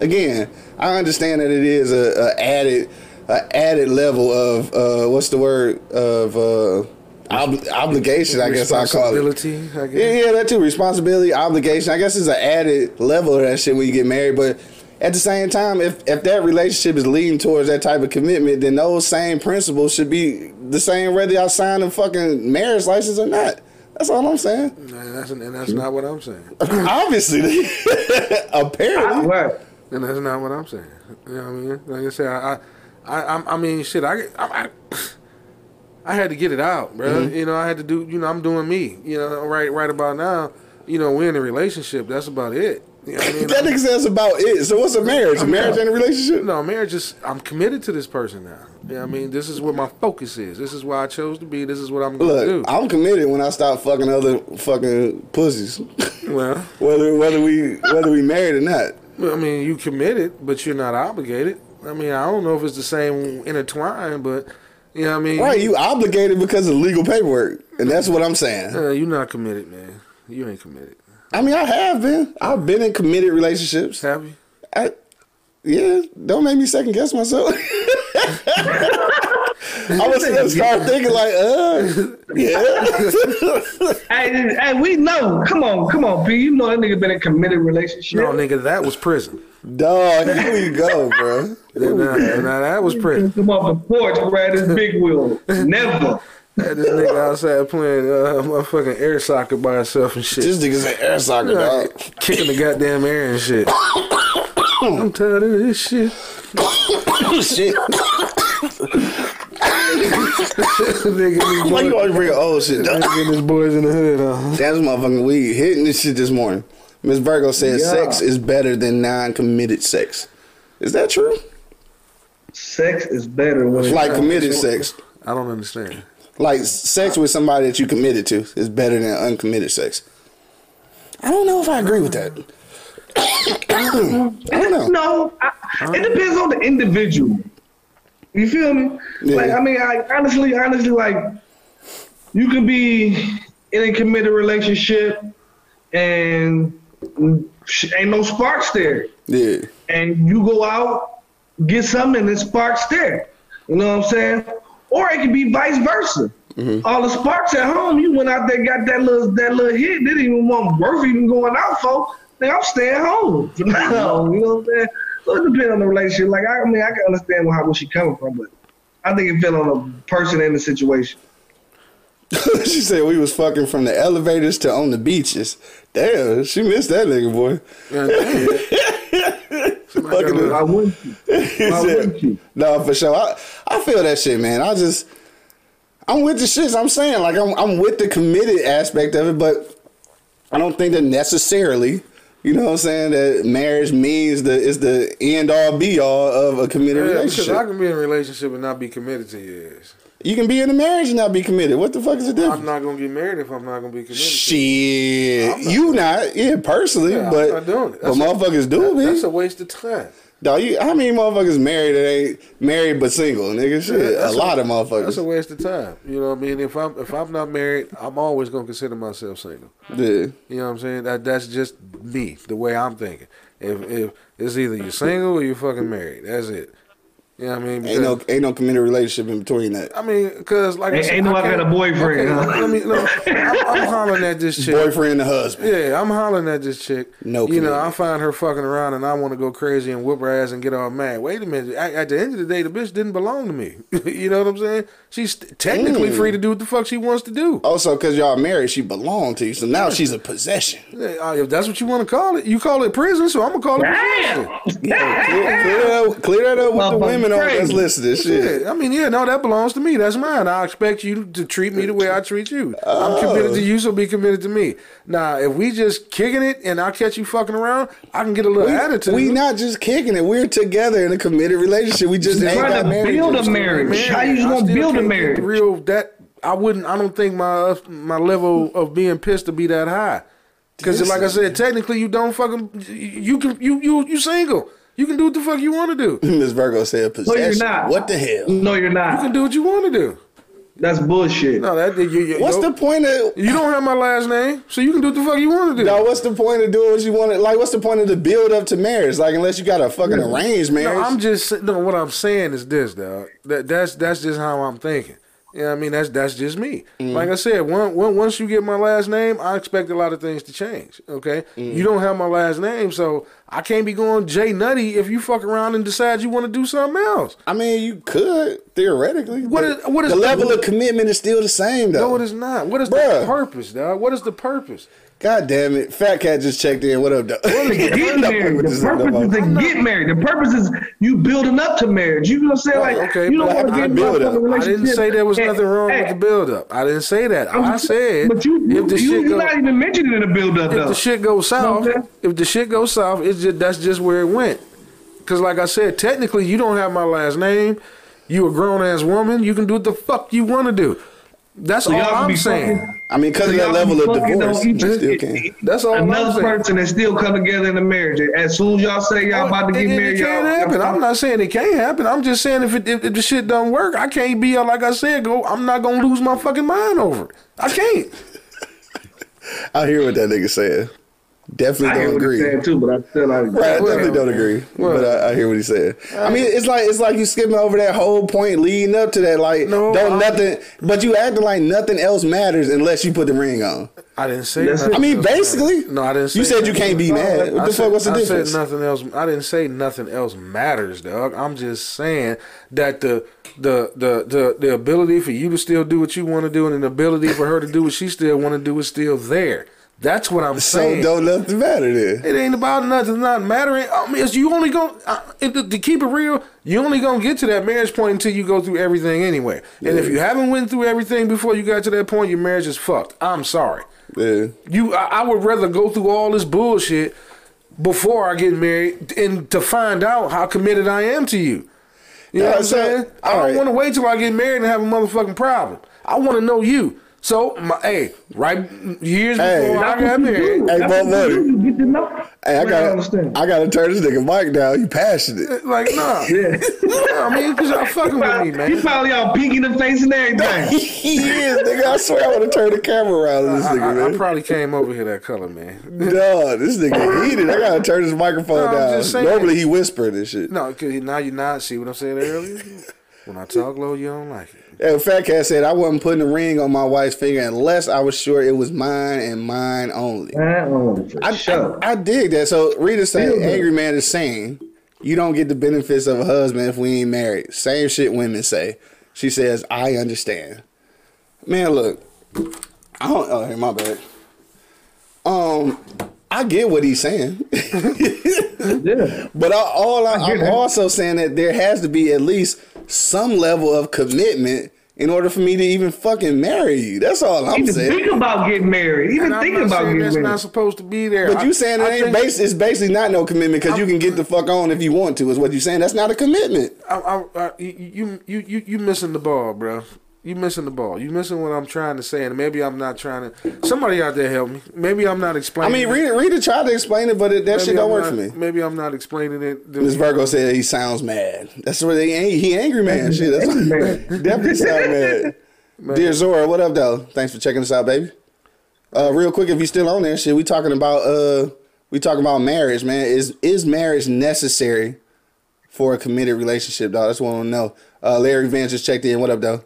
again. I understand that it is a, a added, a added level of uh, what's the word of. Uh, Ob- obligation, I guess I call it. Responsibility, I guess. Yeah, yeah, that too. Responsibility, obligation. I guess it's an added level of that shit when you get married. But at the same time, if, if that relationship is leading towards that type of commitment, then those same principles should be the same whether y'all sign a fucking marriage license or not. That's all I'm saying. And that's, and that's not what I'm saying. Obviously. Apparently. Right. And that's not what I'm saying. You know what I mean? Like I said, I, I, I, I mean, shit, I... I, I I had to get it out, bro. Mm-hmm. You know, I had to do, you know, I'm doing me. You know, right right about now, you know, we're in a relationship. That's about it. You know what I mean? That nigga says about it. So what's a marriage? A marriage and a relationship? No, marriage is, I'm committed to this person now. You know what I mean? This is where my focus is. This is where I chose to be. This is what I'm going to do. I'm committed when I stop fucking other fucking pussies. Well. whether whether we whether we married or not. Well, I mean, you committed, but you're not obligated. I mean, I don't know if it's the same intertwined, but... You know what I mean? Right, you obligated because of legal paperwork. And that's what I'm saying. Uh, you're not committed, man. You ain't committed. I mean, I have been. I've been in committed relationships. Have you? I, yeah. Don't make me second guess myself. I was going to start thinking like, uh, yeah. Hey, hey, we know. Come on, come on, B. You know that nigga been in committed relationship. No, nigga, that was prison. Dog, here we go, bro. Now, now that was pretty. Come off the porch, ride this big wheel. Never. Had this nigga outside playing uh, motherfucking air soccer by himself and shit. This nigga's an air soccer dog, like, kicking the goddamn air and shit. I'm tired of this shit. Shit. Nigga, why you always bring old shit? Getting his boys in the hood. Uh-huh. That's motherfucking weed hitting this shit this morning. Miz Virgo says yeah. sex is better than non-committed sex. Is that true? Sex is better when it's like committed sex. I don't understand. Like sex with somebody that you committed to is better than uncommitted sex. I don't know if I agree with that. I don't know. No, I, it depends on the individual. You feel me? Yeah. Like I mean, I, honestly, honestly, like you could be in a committed relationship and ain't no sparks there. Yeah. And you go out, get something, and it sparks there. You know what I'm saying? Or it could be vice versa. Mm-hmm. All the sparks at home, you went out there, got that little that little hit. They didn't even want worth even going out for. Then I'm staying home. You know what I'm saying? So it depends on the relationship. Like I mean, I can understand where, where she coming from, but I think it depends on the person and the situation. She said we was fucking from the elevators to on the beaches. Damn, she missed that nigga, boy. Fucking it. Why wouldn't you? Why wouldn't you? No, for sure. I, I feel that shit, man. I just, I'm with the shits. I'm saying, like, I'm I'm with the committed aspect of it, but I don't think that necessarily, you know what I'm saying, that marriage means the it's the end all be all of a committed yeah, relationship. Because I can be in a relationship and not be committed to your ass. You can be in a marriage and not be committed. What the fuck is the difference? I'm not going to get married if I'm not going to be committed. Shit. Not you not. Yeah, personally. Yeah, but I'm not doing it. That's but a, motherfuckers do, that, man. That's a waste of time. Dog, you, how many motherfuckers married that ain't married but single, nigga? Shit, yeah, a, a lot of motherfuckers. That's a waste of time. You know what I mean? If I'm, if I'm not married, I'm always going to consider myself single. Yeah. You know what I'm saying? That, that's just me, the way I'm thinking. If, if it's either you're single or you're fucking married. That's it. Yeah, you know I mean, ain't no ain't no committed relationship in between that. I mean, because like ain't, I said, ain't no I got a boyfriend. Huh? I mean, no, I'm, I'm hollering at this chick. Boyfriend and husband. Yeah, I'm hollering at this chick. No, committed. You know, I find her fucking around and I want to go crazy and whip her ass and get all mad. Wait a minute. I, at the end of the day, the bitch didn't belong to me. You know what I'm saying? She's technically mm. free to do what the fuck she wants to do. Also, because y'all married, she belonged to you, so now she's a possession. Yeah, if that's what you want to call it, you call it prison, so I'm gonna call it possession. Yeah, clear, clear, clear that up with the women. Let's listen to this shit. Yeah, I mean, yeah, no, that belongs to me. That's mine. I expect you to treat me the way I treat you. Oh. I'm committed to you, so be committed to me. Now, if we just kicking it and I catch you fucking around, I can get a little we, attitude. We not just kicking it. We're together in a committed relationship. We just ain't got married. Build a marriage. How you gonna build a marriage? Real that I wouldn't. I don't think my my level of being pissed to be that high. Because like I said, technically you don't fucking you can you you you single. You can do what the fuck you want to do. Miss Virgo said possession. No, you're not. What the hell? No, you're not. You can do what you want to do. That's bullshit. No, that you, you, what's yo, the point of... You don't have my last name, so you can do what the fuck you want to do. No, what's the point of doing what you want to... Like, what's the point of the build-up to marriage? Like, unless you got a fucking arranged marriage. No, I'm just... No, what I'm saying is this, dog. That, that's, that's just how I'm thinking. You know what I mean? That's that's just me. Mm. Like I said, one, one, once you get my last name, I expect a lot of things to change, okay? Mm. You don't have my last name, so I can't be going Jay Nutty if you fuck around and decide you want to do something else. I mean, you could, theoretically. What is, what is the, the level of commitment is still the same, though. No, it is not. What is Bruh. the purpose, dog? What is the purpose? God damn it. Fat Cat just checked in. What up, dog? Get married. The purpose is to get married. The purpose is you building up to marriage. You know what I'm saying? Like, okay, you don't want to get build up. I didn't say there was nothing wrong with the build up. I didn't say that. I said, but you, you're not even mentioning the build up, though. If the shit goes south, if the shit goes south, it's just that's just where it went. Because, like I said, technically, you don't have my last name. You a grown ass woman. You can do what the fuck you want to do. That's so all I'm saying. Fucking, I mean, because so of that level of divorce, you still it, can. It, that's all another I'm saying. Person that still come together in a marriage. As soon as y'all say y'all about to get it, married, it can't y'all, happen. Y'all, I'm not saying it can't happen. I'm just saying if, it, if, if the shit don't work, I can't be like I said. Go, I'm not gonna lose my fucking mind over it. I can't. I hear what that nigga saying. Definitely I don't hear what agree. He's saying too, but I still like. Right, I definitely well, don't agree, well, but I, I hear what he's saying. Right. I mean, it's like it's like you skipping over that whole point leading up to that. Like, no, don't I'm, nothing, but you acting like nothing else matters unless you put the ring on. I didn't say. That. I mean, basically, no, I didn't. Say you said that. You can't be no, mad. What I the said, fuck? What's the I difference? Said nothing else. I didn't say nothing else matters, dog. I'm just saying that the the the the, the ability for you to still do what you want to do, and the ability for her to do what she still want to do is still there. That's what I'm so saying. So don't nothing matter then. It ain't about nothing not mattering. I mean, it's, you only going to, to keep it real, you only going to get to that marriage point until you go through everything anyway. Yeah. And if you haven't went through everything before you got to that point, your marriage is fucked. I'm sorry. Yeah. You, I, I would rather go through all this bullshit before I get married and to find out how committed I am to you. You know yeah, what I'm so, saying? I don't right. want to wait till I get married and have a motherfucking problem. I want to know you. So, my, hey, right years hey, before I got married. Hey, but look. You get to know. Hey, I gotta, I gotta turn this nigga mic down. You passionate. Like, nah. Yeah. Nah, I mean, because y'all fucking probably, with me, man. You probably all pink in the face and everything. He is, nigga. I swear I want to turn the camera around on this I, nigga, I, man. I probably came over here that color, man. No, this nigga heated. I gotta turn this microphone no, down. Saying, normally he whispered and shit. No, because now you're not. See what I'm saying earlier? When I talk low, you don't like it. Yeah, Fat Cat said, I wasn't putting a ring on my wife's finger unless I was sure it was mine and mine only. I, sure. I, I dig that. So Rita said, Angry Man is saying, you don't get the benefits of a husband if we ain't married. Same shit women say. She says, I understand. Man, look. I don't... Oh, here, my bad. Um... I get what he's saying. Yeah. But I, all I, I I'm also saying that there has to be at least some level of commitment in order for me to even fucking marry you. That's all I'm even saying. Even think about getting married. Even think about getting that's married. That's not supposed to be there. But I, you saying it I ain't based, it's basically not no commitment because you can get the fuck on if you want to is what you saying. That's not a commitment. I, I, I, you, you, you, you missing the ball, bro. You missing the ball. You missing what I'm trying to say, and maybe I'm not trying to. Somebody out there help me. Maybe I'm not explaining. I mean, Rita, Rita tried to explain it, but it, that maybe shit don't I'm work not, for me. Maybe I'm not explaining it. Miz Virgo said he sounds mad. That's where they ain't. He angry man. Shit, that's definitely sound mad. Man. Dear Zora, what up, though? Thanks for checking us out, baby. Uh, real quick, if you still on there, shit, we talking about uh, we talking about marriage, man. Is is marriage necessary for a committed relationship, dog. That's what I want to know. Uh, Larry Vance just checked in. What up, though?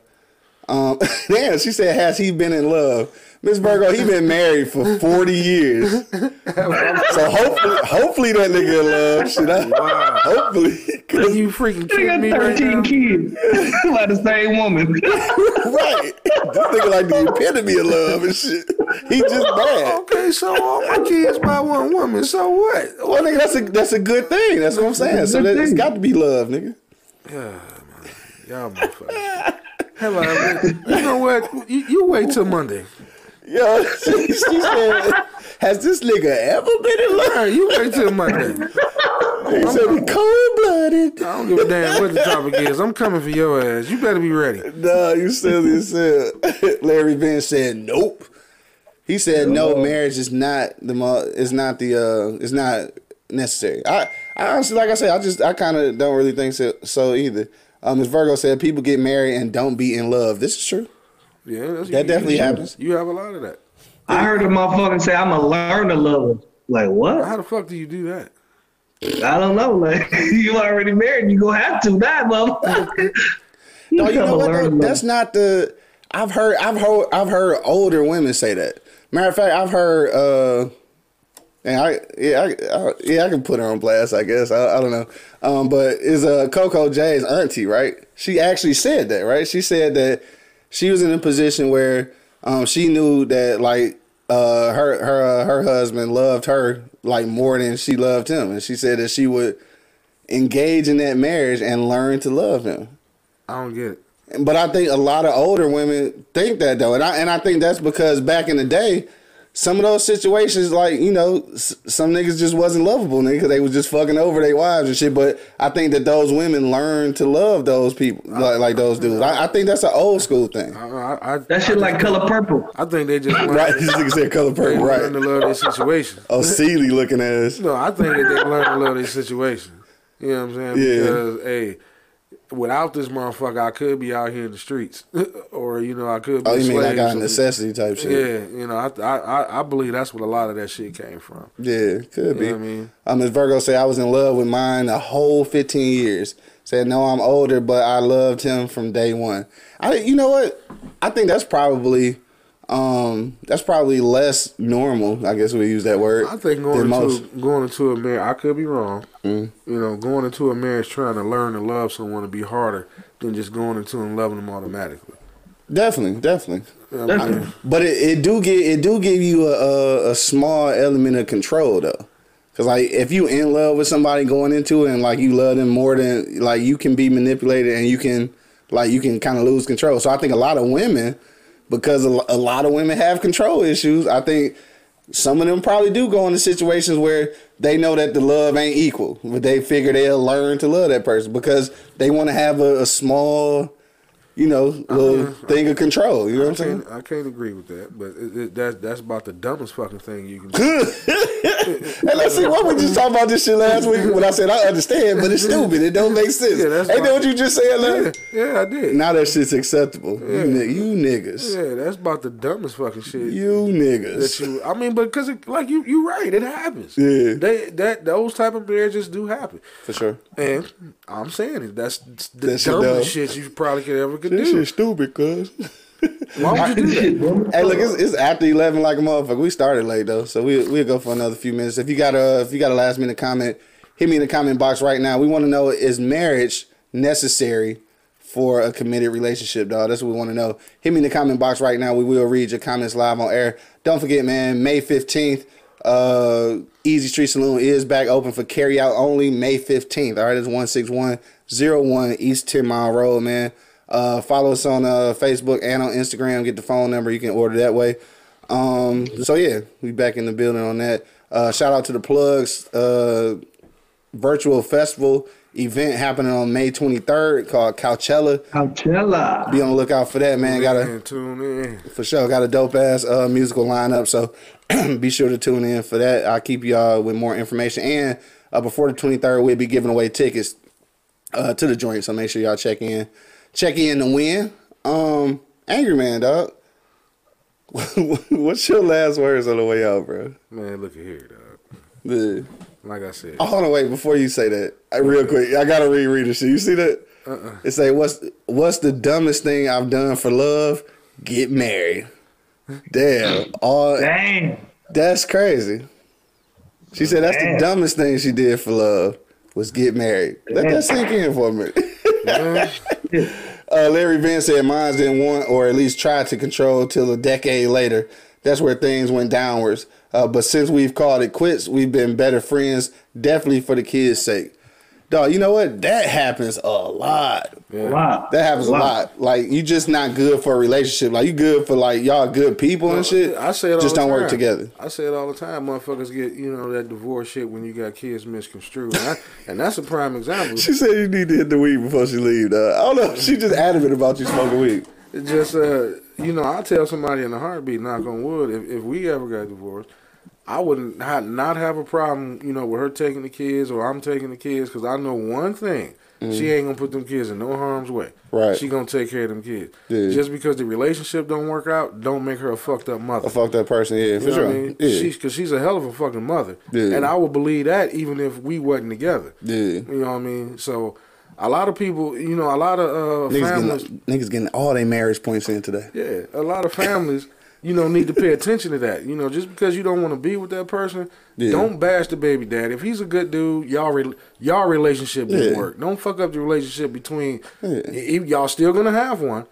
Um, yeah, she said, has he been in love? Miss Virgo, he been married for forty years. So hopefully, hopefully that nigga in love. Shit, I, wow. Hopefully. Cause you freaking kidding me right now? thirteen kids. Like the same woman. Right. This nigga like the epitome of love and shit. He just bad. Okay, so all my kids by one woman. So what? Well, nigga, that's a, that's a good thing. That's what I'm saying. So that, it's got to be love, nigga. Yeah, man. Y'all motherfuckers. Hello, man. You know what? You, you wait till Monday. Yo, she, she said, has this nigga ever been in love? Right, you wait till Monday. He said we cold-blooded. I don't give a damn what the topic is. I'm coming for your ass. You better be ready. No, you silly as hell. Larry Vance said, nope. He said, no, no marriage is not the it's not the uh it's not necessary. I, I honestly, like I said, I just I kind of don't really think so, so either. Um, as Virgo said, people get married and don't be in love. This is true. Yeah, that's, that you, definitely you, happens. You have a lot of that. I heard a motherfucker say, "I'm gonna learn to love." Like what? How the fuck do you do that? I don't know. Like you already married, you gonna have to die, motherfucker. You no, you know what? That, that's not the. I've heard. I've heard. I've heard older women say that. Matter of fact, I've heard. Uh, and I yeah I, I yeah I can put her on blast. I guess I, I don't know. Um, but is uh Coco J's auntie right? She actually said that right. She said that. She was in a position where um, she knew that like uh, her her uh, her husband loved her like more than she loved him, and she said that she would engage in that marriage and learn to love him. I don't get it, but I think a lot of older women think that though, and I and I think that's because back in the day, some of those situations like you know s- some niggas just wasn't lovable, nigga, because they was just fucking over their wives and shit. But I think that those women learned to love those people, like, like those dudes. I, I think that's an old school thing. I, I, I, that shit I, like I, Color Purple. I think they just learned, right. These niggas said Color Purple, right? Learned to love their situation. Oh, Seeley looking at us. No, I think that they learned to love their situation. You know what I'm saying? Yeah. Because hey. Without this motherfucker, I could be out here in the streets, or you know, I could be. Oh, you mean like a necessity type shit? Yeah, you know, I, I I believe that's what a lot of that shit came from. Yeah, could be. You know what I mean, um, as Virgo said, I was in love with mine a whole fifteen years. Said no, I'm older, but I loved him from day one. I, you know what? I think that's probably, um, that's probably less normal. I guess we use that word. I think going into going into a marriage, I could be wrong. Mm. You know, going into a marriage trying to learn to love someone to be harder than just going into and loving them automatically. Definitely, definitely. Yeah, definitely. I mean, but it, it do get it do give you a, a, a small element of control though, because like if you in love with somebody going into it and like you love them more than like you can be manipulated and you can like you can kind of lose control. So I think a lot of women. Because a lot of women have control issues, I think some of them probably do go into situations where they know that the love ain't equal, but they figure they'll learn to love that person because they want to have a, a small, you know, little I mean, thing of control. You know I what I'm saying? I can't agree with that, but it, it, that, that's about the dumbest fucking thing you can do. Hey, let's see, why we just talking about this shit last week when I said I understand, but it's stupid. It don't make sense. Yeah, ain't that what you just said, Larry? Yeah, yeah, I did. Now that shit's acceptable. Yeah. You, you niggas. Yeah, that's about the dumbest fucking shit. You niggas. That you, I mean, but because, like, you, you right. It happens. Yeah. They, that, those type of marriages do happen. For sure. And I'm saying it. That's the that's dumbest shit you probably could ever could do. This shit's stupid, cuz. Why would you do that? Hey, look, it's, it's after eleven, like a motherfucker. We started late though, so we we'll go for another few minutes. If you got a if you got a last minute comment, hit me in the comment box right now. We want to know, is marriage necessary for a committed relationship, dog? That's what we want to know. Hit me in the comment box right now. We will read your comments live on air. Don't forget, man. May fifteenth, uh, Easy Street Saloon is back open for carry out only. May fifteenth. All right, it's one six one zero one East Ten Mile Road, man. Uh, follow us on uh, Facebook and on Instagram. Get the phone number. You can order that way. Um, so, yeah, we back in the building on that. Uh, shout out to the Plugs. Uh, virtual festival event happening on May twenty-third called Coachella. Coachella. Be on the lookout for that, man. Got a, tune in. For sure. Got a dope-ass uh, musical lineup. So, be sure to tune in for that. I'll keep y'all with more information. And uh, before the twenty-third, we'll be giving away tickets uh, to the joint. So, make sure y'all check in. Check in to win. Um, Angry Man, dog. What's your last words on the way out, bro? Man, look at here, dog. Dude. Like I said. Hold on, wait. Before you say that, I, real quick, I gotta reread this shit. You see that? Uh-uh. It say, "What's what's the dumbest thing I've done for love? Get married." Damn. All. Dang. That's crazy. She said that's Damn. the dumbest thing she did for love was get married. Let Damn. that sink in for a minute. uh, Larry Vance said, "Mines didn't want, or at least tried to control, till a decade later. That's where things went downwards. Uh, but since we've called it quits, we've been better friends, definitely for the kids' sake." Dog, you know what? That happens a lot. Yeah. Wow. That happens a lot. lot. Like, you just not good for a relationship. Like, you good for, like, y'all good people and shit. I say it all just the time. Just don't work together. I say it all the time. Motherfuckers get, you know, that divorce shit when you got kids misconstrued. And, I, and that's a prime example. She said you need to hit the weed before she leaves, dog. I don't know. She just adamant about you smoking weed. It's just, uh, you know, I tell somebody in a heartbeat, knock on wood, if, if we ever got divorced, I wouldn't not have a problem, you know, with her taking the kids or I'm taking the kids, because I know one thing. Mm. She ain't going to put them kids in no harm's way. Right. She going to take care of them kids. Yeah. Just because the relationship don't work out, don't make her a fucked up mother. A fucked up person, yeah. For you know sure. I mean? Yeah. Because she's, she's a hell of a fucking mother. Yeah. And I would believe that even if we wasn't together. Yeah. You know what I mean? So... a lot of people, you know, a lot of uh, niggas families... Getting, niggas getting all their marriage points in today. Yeah, a lot of families, you know, need to pay attention to that. You know, just because you don't want to be with that person, yeah. don't bash the baby dad. If he's a good dude, y'all re- y'all relationship will yeah. work. Don't fuck up the relationship between... Yeah. Y- y'all still going to have one,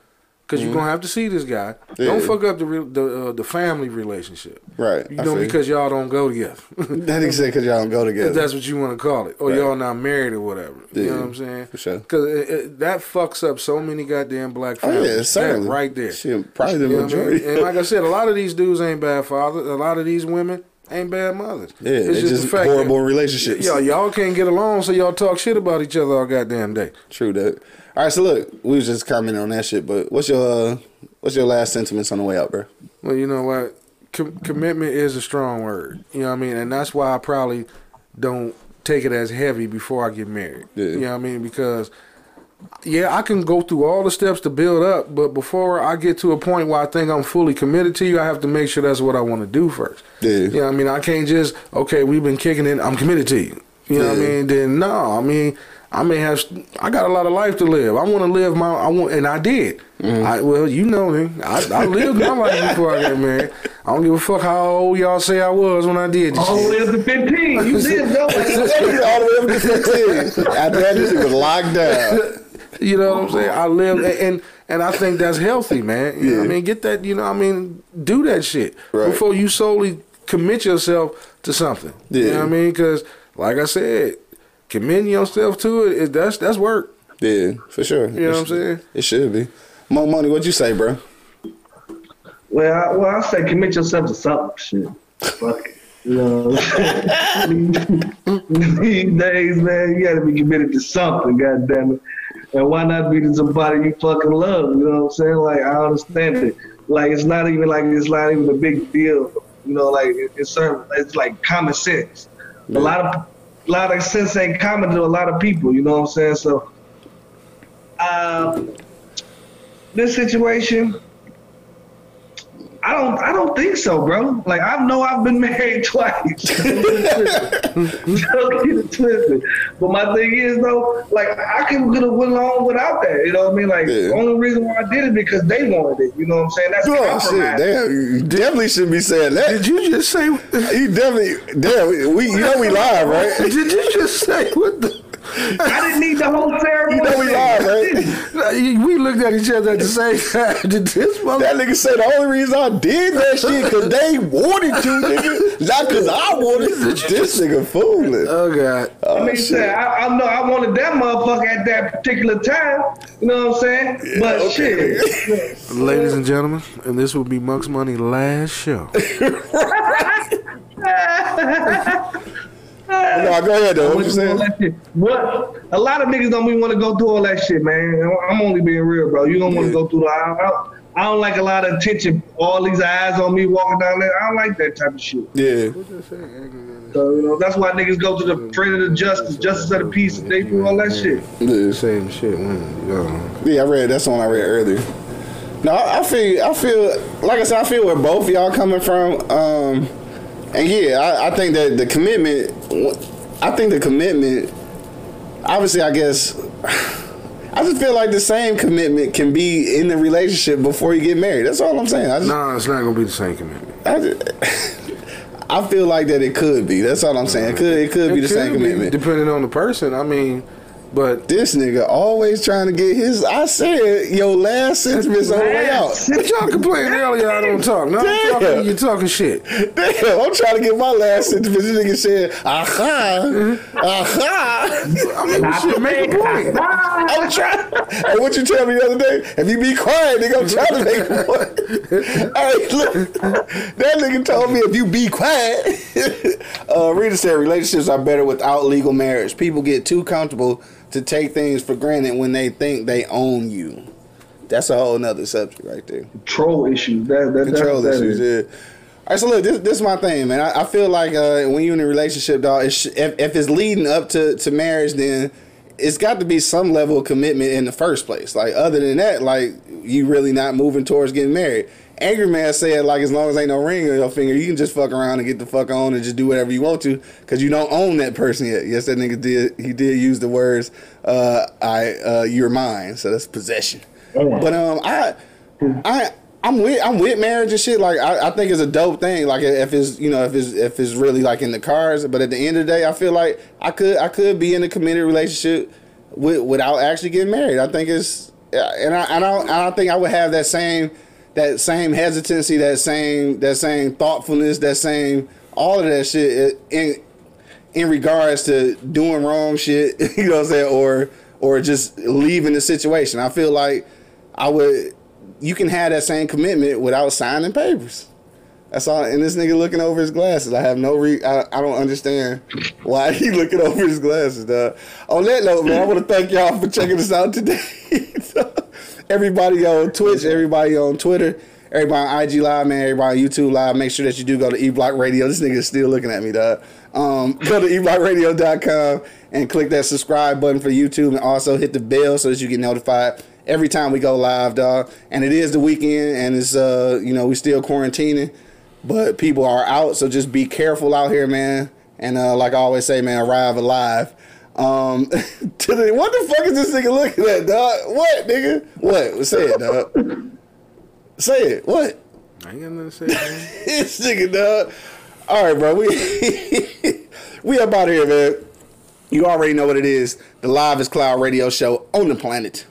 because mm-hmm. you're going to have to see this guy. Yeah. Don't fuck up the re- the, uh, the family relationship. Right, You I know, see. because y'all don't go together. That exactly because y'all don't go together. If that's what you want to call it. Or right. y'all not married or whatever. Yeah. You know what I'm saying? For sure. Because that fucks up so many goddamn black families. Oh, yeah, certainly. That right there. Shit, probably the you majority. Know what I mean? And like I said, a lot of these dudes ain't bad fathers. A lot of these women ain't bad mothers. Yeah, it's just, just fact horrible that, relationships. Y'all, y'all can't get along, so y'all talk shit about each other all goddamn day. True that. All right, so look, we was just commenting on that shit, but what's your uh, what's your last sentiments on the way out, bro? Well, you know what? Com- commitment is a strong word. You know what I mean? And that's why I probably don't take it as heavy before I get married. Yeah. You know what I mean? Because, yeah, I can go through all the steps to build up, but before I get to a point where I think I'm fully committed to you, I have to make sure that's what I want to do first. Yeah. You know what I mean? I can't just, okay, we've been kicking it, I'm committed to you. You know yeah. what I mean? Then, no, I mean... I may have, I got a lot of life to live. I want to live my, I want, and I did. Mm. I, well, you know me. I, I lived my life before I got married. I don't give a fuck how old y'all say I was when I did this. I lived to fifteen. You did, though. All the way up to fifteen. After that, it was locked down. You know what I'm saying? I lived, and and I think that's healthy, man. You yeah. know what I mean? Get that, you know what I mean? Do that shit right. before you solely commit yourself to something. Yeah. You know what I mean? Because, like I said, commend yourself to it. That's that's work. Yeah, for sure. You know what I'm saying? It should be. Mo Money, what'd you say, bro? Well, I, well, I say commit yourself to something. Shit, fuck it. You know, these days, man, you got to be committed to something. Goddamn it! And why not be to somebody you fucking love? You know what I'm saying? Like, I understand it. Like, it's not even like it's not even a big deal. You know, like it, it's it's like common sense. Yeah. A lot of. A lot of sense ain't common to a lot of people, you know what I'm saying? So, uh, this situation, I don't, I don't think so, bro. Like, I know I've been married twice. Don't get it twisted. But my thing is, though, like, I could have went along without that. You know what I mean? Like, yeah. the only reason why I did it because they wanted it. You know what I'm saying? That's oh, shit. Damn, you definitely shouldn't be saying that. Did you just say? You definitely, damn, we, you know we live, right? Did you just say what the? I didn't need the whole ceremony. You know we live, right? We looked at each other at the same time. Did this motherfucker? That nigga said the only reason I did that shit because they wanted to, nigga. Not because I wanted to. This nigga fooling. Oh, God. Oh, I, mean, I, I know I wanted that motherfucker at that particular time. You know what I'm saying? Yeah, but okay. shit. Ladies and gentlemen, and this will be Monk's Money last show. No, go ahead, though. What you saying? What? A lot of niggas don't even want to go through all that shit, man. I'm only being real, bro. You don't yeah. want to go through the aisle. I don't like a lot of attention. All these eyes on me walking down there. I don't like that type of shit. Yeah. So, you know, that's why niggas go to the friend of the justice, justice of the peace. They do all that shit. Yeah, same shit. Yeah, I read. That's the one I read earlier. No, I feel, I feel, like I said, I feel where both of y'all coming from. Um, And yeah, I, I think that the commitment, I think the commitment, obviously, I guess, I just feel like the same commitment can be in the relationship before you get married. That's all I'm saying. I just, nah, it's not going to be the same commitment. I, just, I feel like that it could be. That's all I'm saying. It could, it could it be the could same be, commitment. Depending on the person. I mean... But this nigga always trying to get his. I said your last sentence on the way out. But y'all complained earlier. I don't talk. Now I'm talking, you're talking shit. Damn, I'm trying to get my last sentence. This nigga said, "Aha, mm-hmm. aha." I mean, we should make a point. I'm trying. And what you tell me the other day? If you be quiet, nigga, I'm trying to make a point. Hey, look, that nigga told me if you be quiet. uh, Rita said relationships are better without legal marriage. People get too comfortable to take things for granted when they think they own you. That's a whole nother subject right there. Control issues. That, that, Control that, issues, that is. yeah. All right, so look, this, this is my thing, man. I, I feel like uh, when you're in a relationship, dog, it sh- if, if it's leading up to, to marriage, then it's got to be some level of commitment in the first place. Like, other than that, like, you really not moving towards getting married. Angry Man said, like, as long as ain't no ring on your finger, you can just fuck around and get the fuck on and just do whatever you want to because you don't own that person yet. Yes, that nigga did. He did use the words, uh, "I, uh, you're mine," so that's possession. Oh. But um, I, I, I'm with, I'm with marriage and shit. Like, I, I think it's a dope thing. Like, if it's, you know, if it's, if it's really like in the cards. But at the end of the day, I feel like I could, I could be in a committed relationship with, without actually getting married. I think it's, and I, and I, and I think I would have that same. That same hesitancy, that same that same thoughtfulness, that same all of that shit in in regards to doing wrong shit, you know what I'm saying, or or just leaving the situation. I feel like I would. You can have that same commitment without signing papers. That's all. And this nigga looking over his glasses. I have no re. I, I don't understand why he looking over his glasses, dog. On that note, man, I want to thank y'all for checking us out today. Everybody on Twitch, everybody on Twitter, everybody on I G Live, man, everybody on YouTube Live. Make sure that you do go to E Block Radio. This nigga is still looking at me, dog. Um, go to e block radio dot com and click that subscribe button for YouTube, and also hit the bell so that you get notified every time we go live, dog. And it is the weekend, and it's uh, you know, we still quarantining, but people are out, so just be careful out here, man. And uh, like I always say, man, arrive alive. Um, to the, what the fuck is this nigga looking at, dog? What, nigga? What? Say it, dog. Say it. What? I ain't got nothing to say. This nigga, dog. All right, bro. We we up out here, man. You already know what it is. The livest cloud radio show on the planet.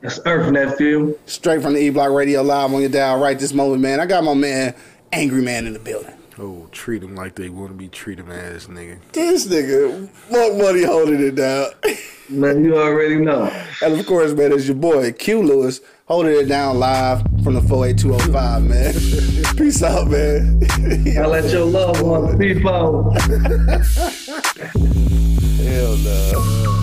That's Earth, that field. Straight from the E Block Radio live on your dial right this moment, man. I got my man, Angry Man, in the building. Oh, treat them like they want to be treated as, nigga. This nigga, Monk Money holding it down. Man, you already know. And of course, man, it's your boy, Q Lewis, holding it down live from the four eight two oh five, man. Peace out, man. I let your love on people. Hell no.